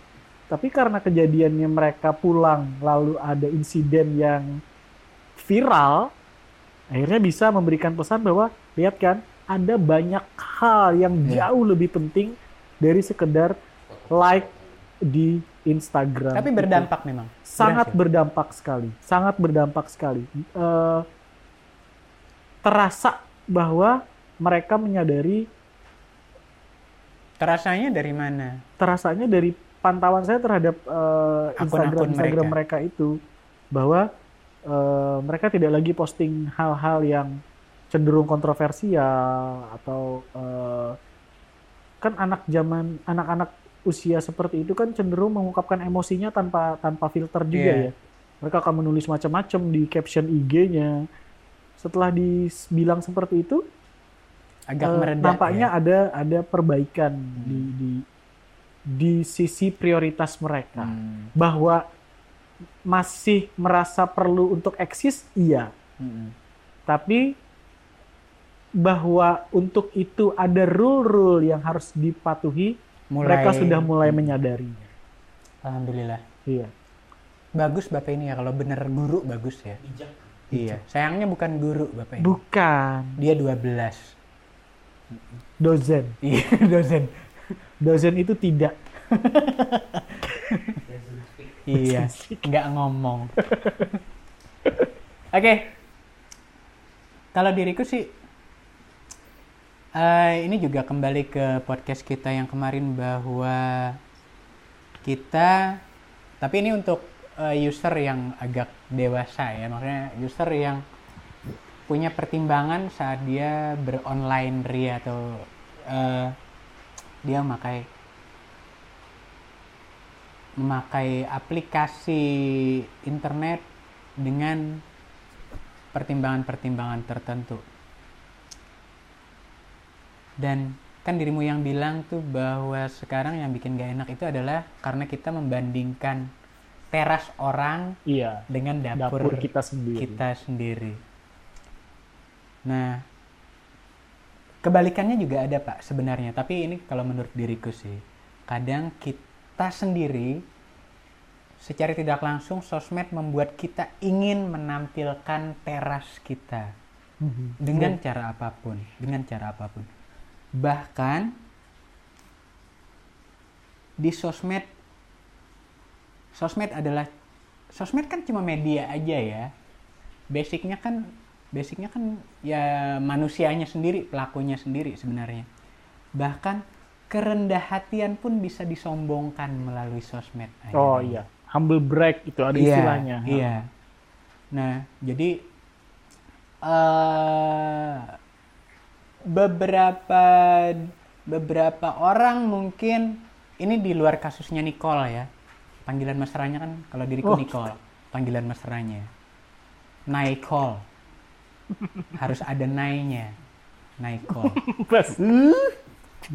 Tapi karena kejadiannya mereka pulang, lalu ada insiden yang viral, akhirnya bisa memberikan pesan bahwa, lihat kan, ada banyak hal yang jauh lebih penting dari sekedar like di Instagram. Tapi berdampak itu. Memang. Sangat berdampak sekali. Terasa bahwa mereka menyadari. Terasanya dari mana? Terasanya dari pantauan saya terhadap Instagram mereka itu. Bahwa mereka tidak lagi posting hal-hal yang cenderung kontroversial. Atau kan anak-anak usia seperti itu kan cenderung mengungkapkan emosinya tanpa filter juga ya. Mereka akan menulis macam-macam di caption IG-nya. Setelah dibilang seperti itu, agak meredah. Nampaknya ada perbaikan di sisi prioritas mereka. Bahwa masih merasa perlu untuk eksis, iya. Tapi bahwa untuk itu ada rule-rule yang harus dipatuhi, mereka sudah mulai menyadarinya. Alhamdulillah. Iya. Bagus Bapak ini ya, kalau benar guru bagus ya. Bijak. Iya. Sayangnya bukan guru Bapak ini. Bukan. Dia 12. Dosen. Iya, dosen. Dosen itu tidak. Iya, nggak ngomong. Oke. Kalau diriku sih, ini juga kembali ke podcast kita yang kemarin bahwa kita, tapi ini untuk user yang agak dewasa ya, maksudnya user yang punya pertimbangan saat dia beronline ria atau dia memakai aplikasi internet dengan pertimbangan-pertimbangan tertentu. Dan kan dirimu yang bilang tuh bahwa sekarang yang bikin gak enak itu adalah karena kita membandingkan teras orang dengan dapur kita sendiri. Nah, kebalikannya juga ada Pak sebenarnya, tapi ini kalau menurut diriku sih, kadang kita sendiri secara tidak langsung sosmed membuat kita ingin menampilkan teras kita dengan cara apapun. Bahkan di sosmed kan cuma media aja ya. Basicnya kan ya manusianya sendiri, pelakunya sendiri sebenarnya. Bahkan kerendah hatian pun bisa disombongkan melalui sosmed. Oh iya, humble brag itu ada istilahnya. Iya. Nah, jadi beberapa orang mungkin ini di luar kasusnya Nicole ya, panggilan mesranya kan, kalau diriku Nicole panggilan mesranya Nicole harus ada nainya Nicole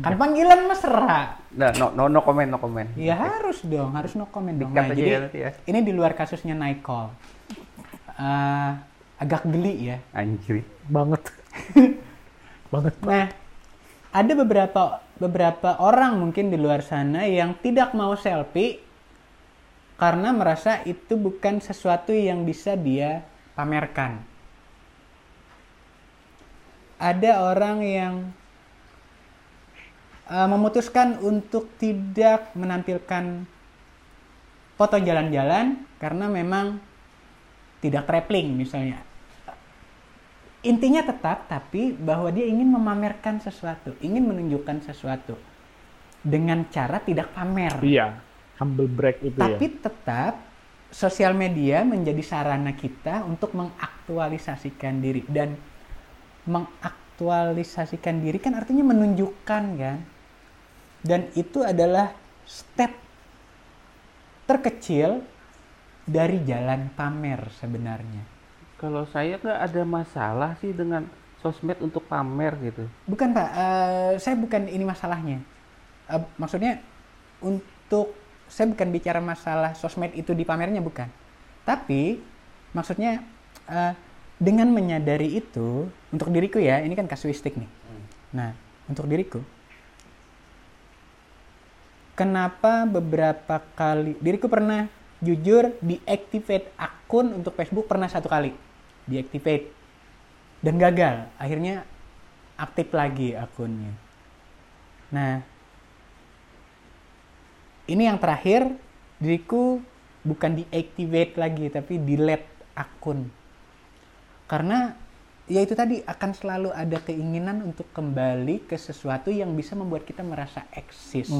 kan panggilan mesra. Nah, no comment ya harus dong, harus no comment dong. Nah, jadi ya, ini di luar kasusnya Nicole agak geli ya, anjir banget. Nah, ada beberapa orang mungkin di luar sana yang tidak mau selfie karena merasa itu bukan sesuatu yang bisa dia pamerkan. Ada orang yang memutuskan untuk tidak menampilkan foto jalan-jalan karena memang tidak traveling misalnya. Intinya tetap, tapi bahwa dia ingin memamerkan sesuatu, ingin menunjukkan sesuatu dengan cara tidak pamer. Iya, humble brag itu. Tapi ya, tetap sosial media menjadi sarana kita untuk mengaktualisasikan diri. Dan mengaktualisasikan diri kan artinya menunjukkan kan. Dan itu adalah step terkecil dari jalan pamer sebenarnya. Kalau saya nggak ada masalah sih dengan sosmed untuk pamer gitu. Bukan Pak, saya bukan ini masalahnya. Maksudnya untuk, saya bukan bicara masalah sosmed itu dipamernya, bukan. Tapi maksudnya dengan menyadari itu, untuk diriku ya, ini kan kasuistik nih. Nah, untuk diriku, kenapa beberapa kali, diriku pernah jujur deactivate akun untuk Facebook, pernah satu kali. Deactivate dan gagal, akhirnya aktif lagi akunnya. Nah, ini yang terakhir diriku bukan deactivate lagi tapi delete akun, karena ya itu tadi, akan selalu ada keinginan untuk kembali ke sesuatu yang bisa membuat kita merasa eksis.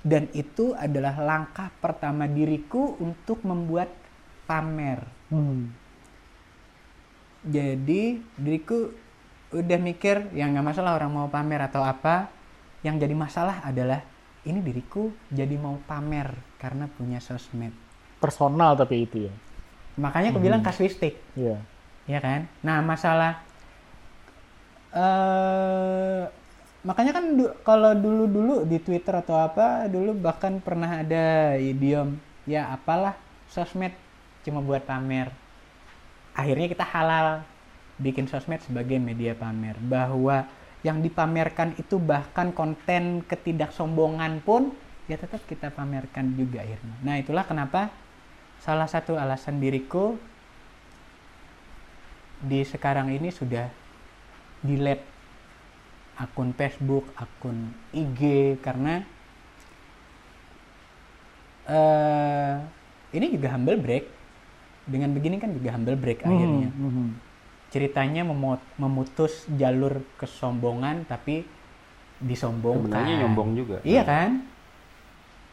Dan itu adalah langkah pertama diriku untuk membuat pamer. Jadi diriku udah mikir ya nggak masalah orang mau pamer atau apa. Yang jadi masalah adalah ini diriku jadi mau pamer karena punya sosmed. Personal tapi itu ya. Makanya aku bilang kasuistik. Iya. Iya kan? Nah masalah makanya kan kalau dulu-dulu di Twitter atau apa, dulu bahkan pernah ada idiom ya apalah sosmed cuma buat pamer. Akhirnya kita halal bikin sosmed sebagai media pamer, bahwa yang dipamerkan itu bahkan konten ketidaksombongan pun ya tetap kita pamerkan juga akhirnya. Nah itulah kenapa salah satu alasan diriku di sekarang ini sudah delete akun Facebook, akun IG, karena ini juga humble brag. Dengan begini kan juga humble break akhirnya. Ceritanya memutus jalur kesombongan tapi disombongkan. Sebenarnya nyombong juga. Iya kan?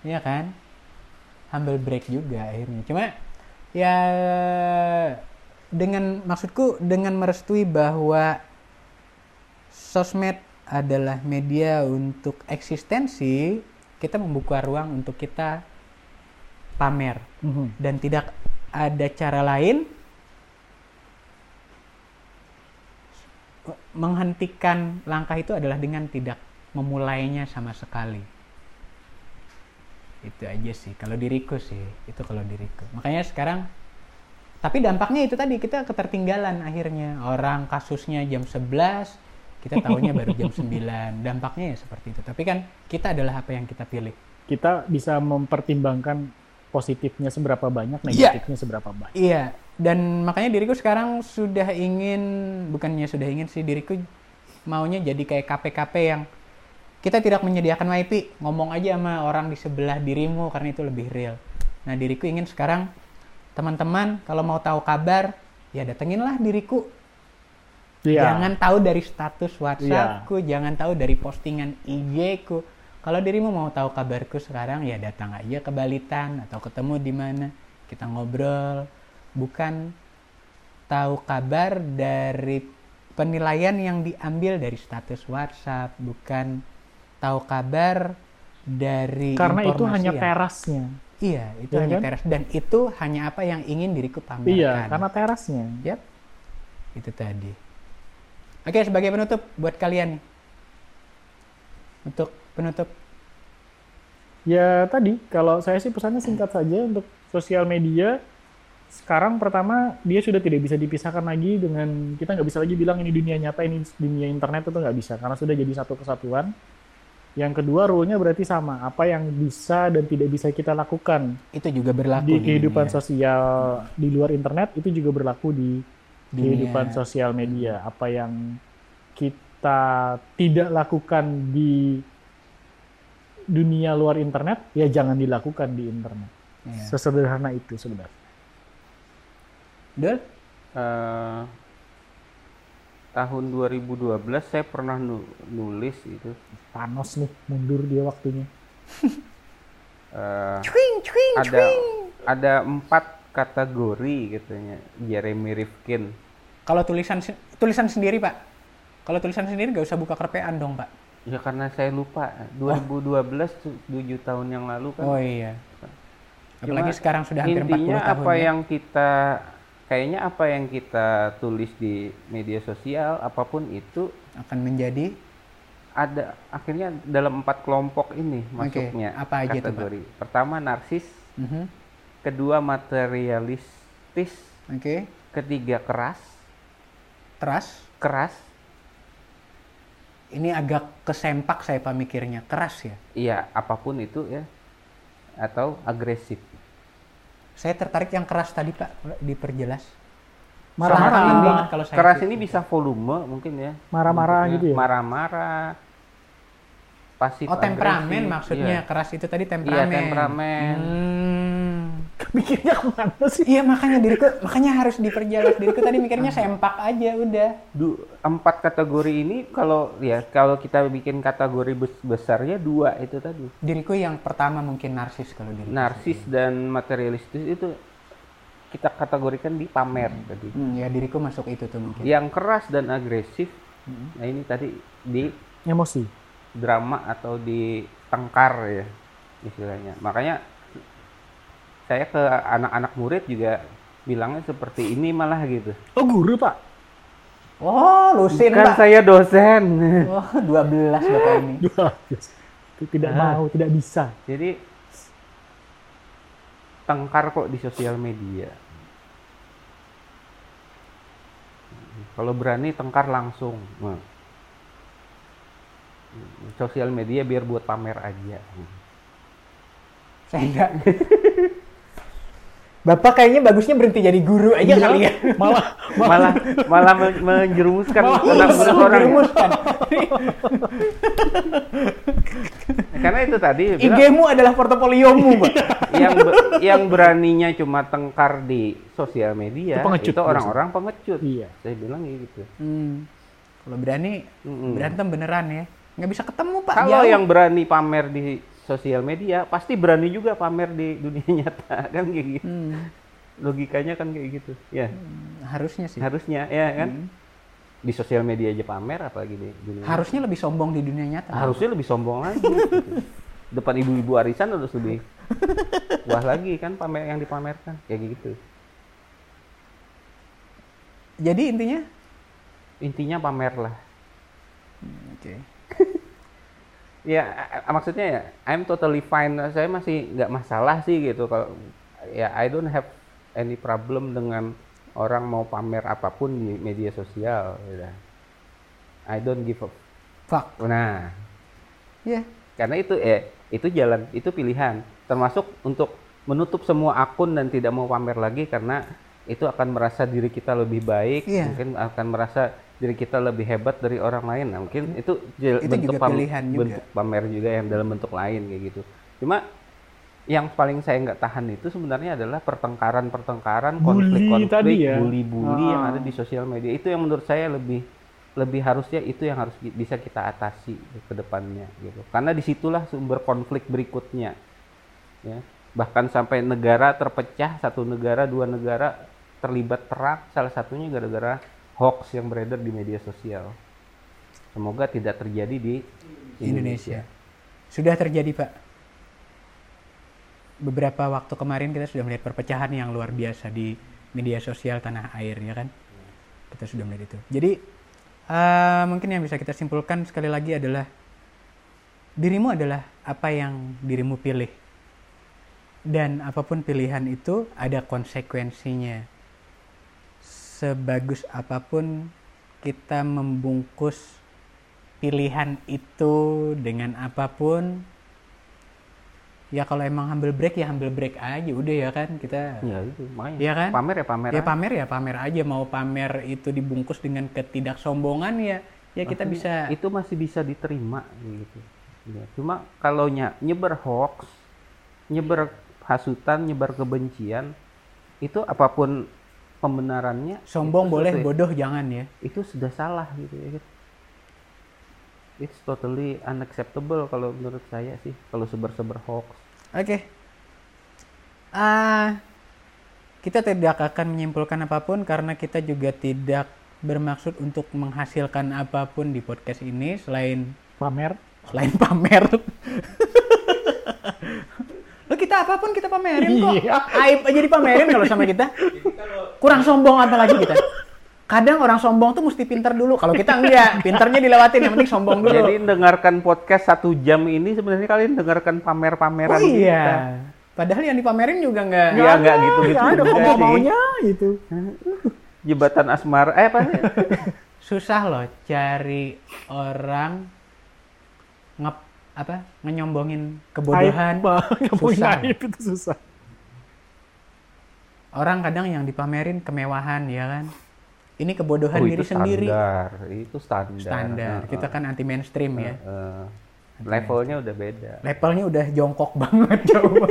Iya kan? Humble break juga akhirnya. Cuma ya dengan, maksudku dengan merestui bahwa sosmed adalah media untuk eksistensi, kita membuka ruang untuk kita pamer. Dan tidak ada cara lain menghentikan langkah itu adalah dengan tidak memulainya sama sekali. Itu aja sih kalau diriku sih, itu kalau diriku. Makanya sekarang, tapi dampaknya itu tadi, kita ketertinggalan akhirnya. Orang kasusnya jam 11, kita tahunya baru jam 9. Dampaknya ya seperti itu. Tapi kan kita adalah apa yang kita pilih. Kita bisa mempertimbangkan positifnya seberapa banyak, negatifnya seberapa banyak. Iya, dan makanya diriku sekarang sudah ingin, bukannya sudah ingin sih, diriku maunya jadi kayak KPKP yang kita tidak menyediakan WiFi, ngomong aja sama orang di sebelah dirimu karena itu lebih real. Nah diriku ingin sekarang, teman-teman kalau mau tahu kabar, ya datenginlah diriku. Jangan tahu dari status WhatsAppku, jangan tahu dari postingan IG-ku. Kalau dirimu mau tahu kabarku sekarang, ya datang aja ke Balitan atau ketemu di mana, kita ngobrol. Bukan tahu kabar dari penilaian yang diambil dari status WhatsApp, bukan tahu kabar dari karena informasi. Karena itu hanya terasnya. Iya, itu ya hanya kan? Teras. Dan itu hanya apa yang ingin diriku pamerkan. Iya, karena terasnya. Yap, itu tadi. Oke, sebagai penutup buat kalian nih. Untuk penutup. Ya tadi, kalau saya sih pesannya singkat saja untuk sosial media. Sekarang pertama, dia sudah tidak bisa dipisahkan lagi dengan, kita nggak bisa lagi bilang ini dunia nyata, ini dunia internet, itu nggak bisa. Karena sudah jadi satu kesatuan. Yang kedua, rule-nya berarti sama. Apa yang bisa dan tidak bisa kita lakukan. Itu juga berlaku. Di kehidupan sosial di luar internet, itu juga berlaku di kehidupan sosial media. Apa yang kita tidak lakukan di dunia luar internet, ya jangan dilakukan di internet. Yeah. Sesederhana itu sebenarnya. Dan tahun 2012 saya pernah nulis itu. Panos nih, mundur dia waktunya. Ada 4 kategori katanya Jeremy Rifkin. Kalau tulisan sendiri Pak. Kalau tulisan sendiri nggak usah buka kerpean dong Pak. Ya karena saya lupa 2012 7 tahun yang lalu kan. Oh iya. Apalagi cuma sekarang sudah hampir 40 tahun. Intinya apa ya, yang kita kayaknya apa yang kita tulis di media sosial apapun itu akan menjadi ada akhirnya dalam 4 kelompok ini masuknya. Okay. Apa aja kategori itu, Pak? Pertama narsis, kedua materialistis, ketiga keras. Ini agak kesempak saya Pak mikirnya, keras ya? Iya, apapun itu ya, atau agresif. Saya tertarik yang keras tadi Pak, diperjelas. Marah-marah ini, kalau saya keras ini bisa volume mungkin ya. Marah-marah gitu ya? Marah-marah, pasif agresif. Oh temperamen maksudnya, iya. Keras itu tadi temperamen. Iya, temperamen. Mikirnya kemana sih? Iya makanya diriku, makanya harus diperjelas. Diriku tadi mikirnya sempak aja udah. 4 kategori ini kalau kita bikin kategori besarnya 2 itu tadi. Diriku yang pertama mungkin narsis kalau diriku. Narsis sendiri. Dan materialistis itu kita kategorikan di pamer tadi. Ya diriku masuk itu tuh mungkin. Yang keras dan agresif, nah ini tadi di emosi, drama atau di tengkar ya istilahnya. Makanya saya ke anak-anak murid juga bilangnya seperti ini malah gitu. Oh guru Pak? Oh lusin Pak. Kan saya dosen. Oh 12 Bapak ini. 12. Tidak mau, tidak bisa. Jadi tengkar kok di sosial media. Kalau berani tengkar langsung. Nah. Sosial media biar buat pamer aja. Saya enggak. Bapak kayaknya bagusnya berhenti jadi guru aja kali ya. Malah menjerumuskan orang. Karena itu tadi IG-mu adalah portofoliomu, Pak. yang beraninya cuma tengkar di sosial media itu orang-orang pengecut. Iya. Saya bilang gitu. Kalau berani berantem beneran ya. Nggak bisa ketemu, Pak. Kalau yang berani pamer di sosial media pasti berani juga pamer di dunia nyata kan kayak gitu. Logikanya kan kayak gitu ya. Harusnya sih. Harusnya ya kan. Di sosial media aja pamer apalagi di dunia. Harusnya lebih sombong di dunia nyata. Harusnya lebih sombong lagi. Gitu. Depan ibu-ibu arisan harus lebih wah lagi kan pamer yang dipamerkan kayak gitu. Jadi intinya pamerlah. Oke. Ya, maksudnya ya, I'm totally fine. Saya masih nggak masalah sih gitu. Kalau ya, I don't have any problem dengan orang mau pamer apapun di media sosial. Gitu. I don't give a fuck. Nah, ya, yeah. Karena itu jalan, itu pilihan. Termasuk untuk menutup semua akun dan tidak mau pamer lagi karena itu akan merasa diri kita lebih baik, yeah. Mungkin akan merasa diri kita lebih hebat dari orang lain. Nah, mungkin itu bentuk pamer juga yang dalam bentuk lain kayak gitu. Cuma yang paling saya nggak tahan itu sebenarnya adalah pertengkaran, konflik, ya? bully yang ada di sosial media. Itu yang menurut saya lebih harusnya itu yang harus bisa kita atasi ke depannya gitu. Karena disitulah sumber konflik berikutnya. Ya. Bahkan sampai negara terpecah, 1 negara, 2 negara terlibat perang, salah satunya gara-gara hoax yang beredar di media sosial. Semoga tidak terjadi di Indonesia. Sudah terjadi, Pak. Beberapa waktu kemarin kita sudah melihat perpecahan yang luar biasa di media sosial tanah air, ya kan? Kita sudah melihat itu. Jadi, mungkin yang bisa kita simpulkan sekali lagi adalah dirimu adalah apa yang dirimu pilih. Dan apapun pilihan itu ada konsekuensinya. Sebagus apapun kita membungkus pilihan itu dengan apapun, ya kalau emang humble break aja udah ya kan kita. Ya itu makanya. Ya kan? Pamer. Ya pamer aja, mau pamer itu dibungkus dengan ketidaksombongan ya kita bisa. Itu masih bisa diterima gitu. Ya, cuma kalau nyebar hoax, nyebar hasutan, nyebar kebencian, itu apapun pembenarannya. Sombong boleh, bodoh jangan ya. Itu sudah salah gitu ya. It's totally unacceptable kalau menurut saya sih, kalau sebar-sebar hoax. Oke. Kita tidak akan menyimpulkan apapun karena kita juga tidak bermaksud untuk menghasilkan apapun di podcast ini selain pamer. Selain pamer. Lo kita apapun kita pamerin kok. Aib aja dipamerin kalau sama kita. Kurang sombong apalagi kita. Kadang orang sombong tuh mesti pinter dulu. Kalau kita enggak, pinternya dilewatin. Yang penting sombong dulu. Jadi dengarkan podcast 1 jam ini sebenarnya kalian dengarkan pamer-pameran kita. Oh iya. Kita. Padahal yang dipamerin juga enggak gitu-gitu. Ada mau-maunya gitu. Jembatan asmara. Apa sih? Susah loh cari orang ngenyombongin kebodohan. Aib itu susah. Orang kadang yang dipamerin kemewahan ya kan. Ini kebodohan diri sendiri. Itu standar. Kita kan anti mainstream ya. Levelnya udah beda. Levelnya udah jongkok banget jauh.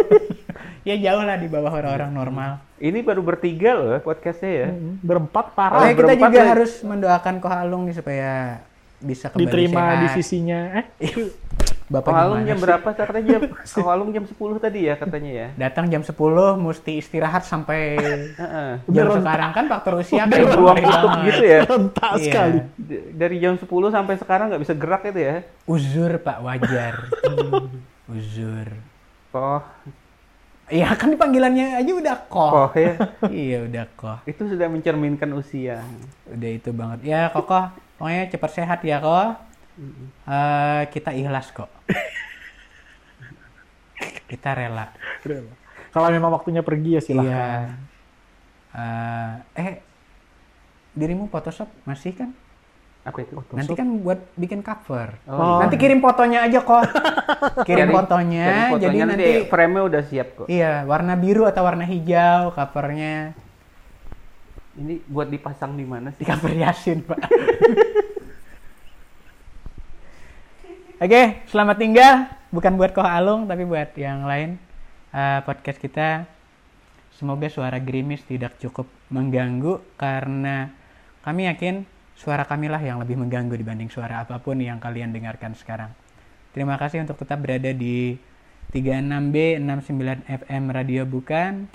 Ya jauh lah di bawah orang-orang normal. Ini baru bertiga loh podcastnya ya. Berempat parah. Nah, kita juga harus mendoakan Ko Halung nih supaya bisa kembali diterima sehat. Di sisinya. Ko Halung jam berapa katanya? Ko Halung jam 10 tadi ya katanya ya. Datang jam 10 mesti istirahat sampai jam sekarang kan faktor usia kayak ruang tutup gitu ya. Rentak sekali. Dari jam 10 sampai sekarang nggak bisa gerak itu ya. Uzur Pak, wajar. Uzur. Oh. Iya kan panggilannya aja udah koh. Koh ya. Iya udah koh. Itu sudah mencerminkan usia. Udah itu banget. Ya kokoh, pokoknya cepat sehat ya koh. Kita ikhlas kok. Kita rela. Kalau memang waktunya pergi ya silahkan. Iya. Dirimu Photoshop masih kan? Apa itu? Photoshop? Nanti kan buat bikin cover. Oh. Nanti kirim fotonya aja kok. Kirim fotonya. Jadi nanti frame-nya udah siap kok. Iya, warna biru atau warna hijau covernya. Ini buat dipasang di mana sih? Di cover Yasin, Pak. Oke, selamat tinggal. Bukan buat Ko Halung, tapi buat yang lain. Podcast kita, semoga suara gerimis tidak cukup mengganggu. Karena kami yakin suara kamilah yang lebih mengganggu dibanding suara apapun yang kalian dengarkan sekarang. Terima kasih untuk tetap berada di 36B 69 FM Radio Bukan.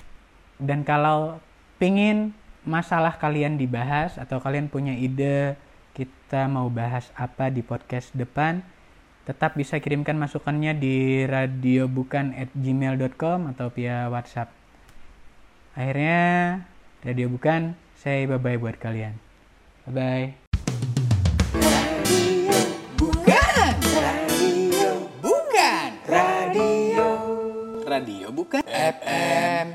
Dan kalau pingin masalah kalian dibahas atau kalian punya ide kita mau bahas apa di podcast depan, tetap bisa kirimkan masukannya di radiobukan@gmail.com atau via WhatsApp. Akhirnya, Radio Bukan, saya bye-bye buat kalian. Bye-bye. Radio Bukan. Radio Bukan. FM.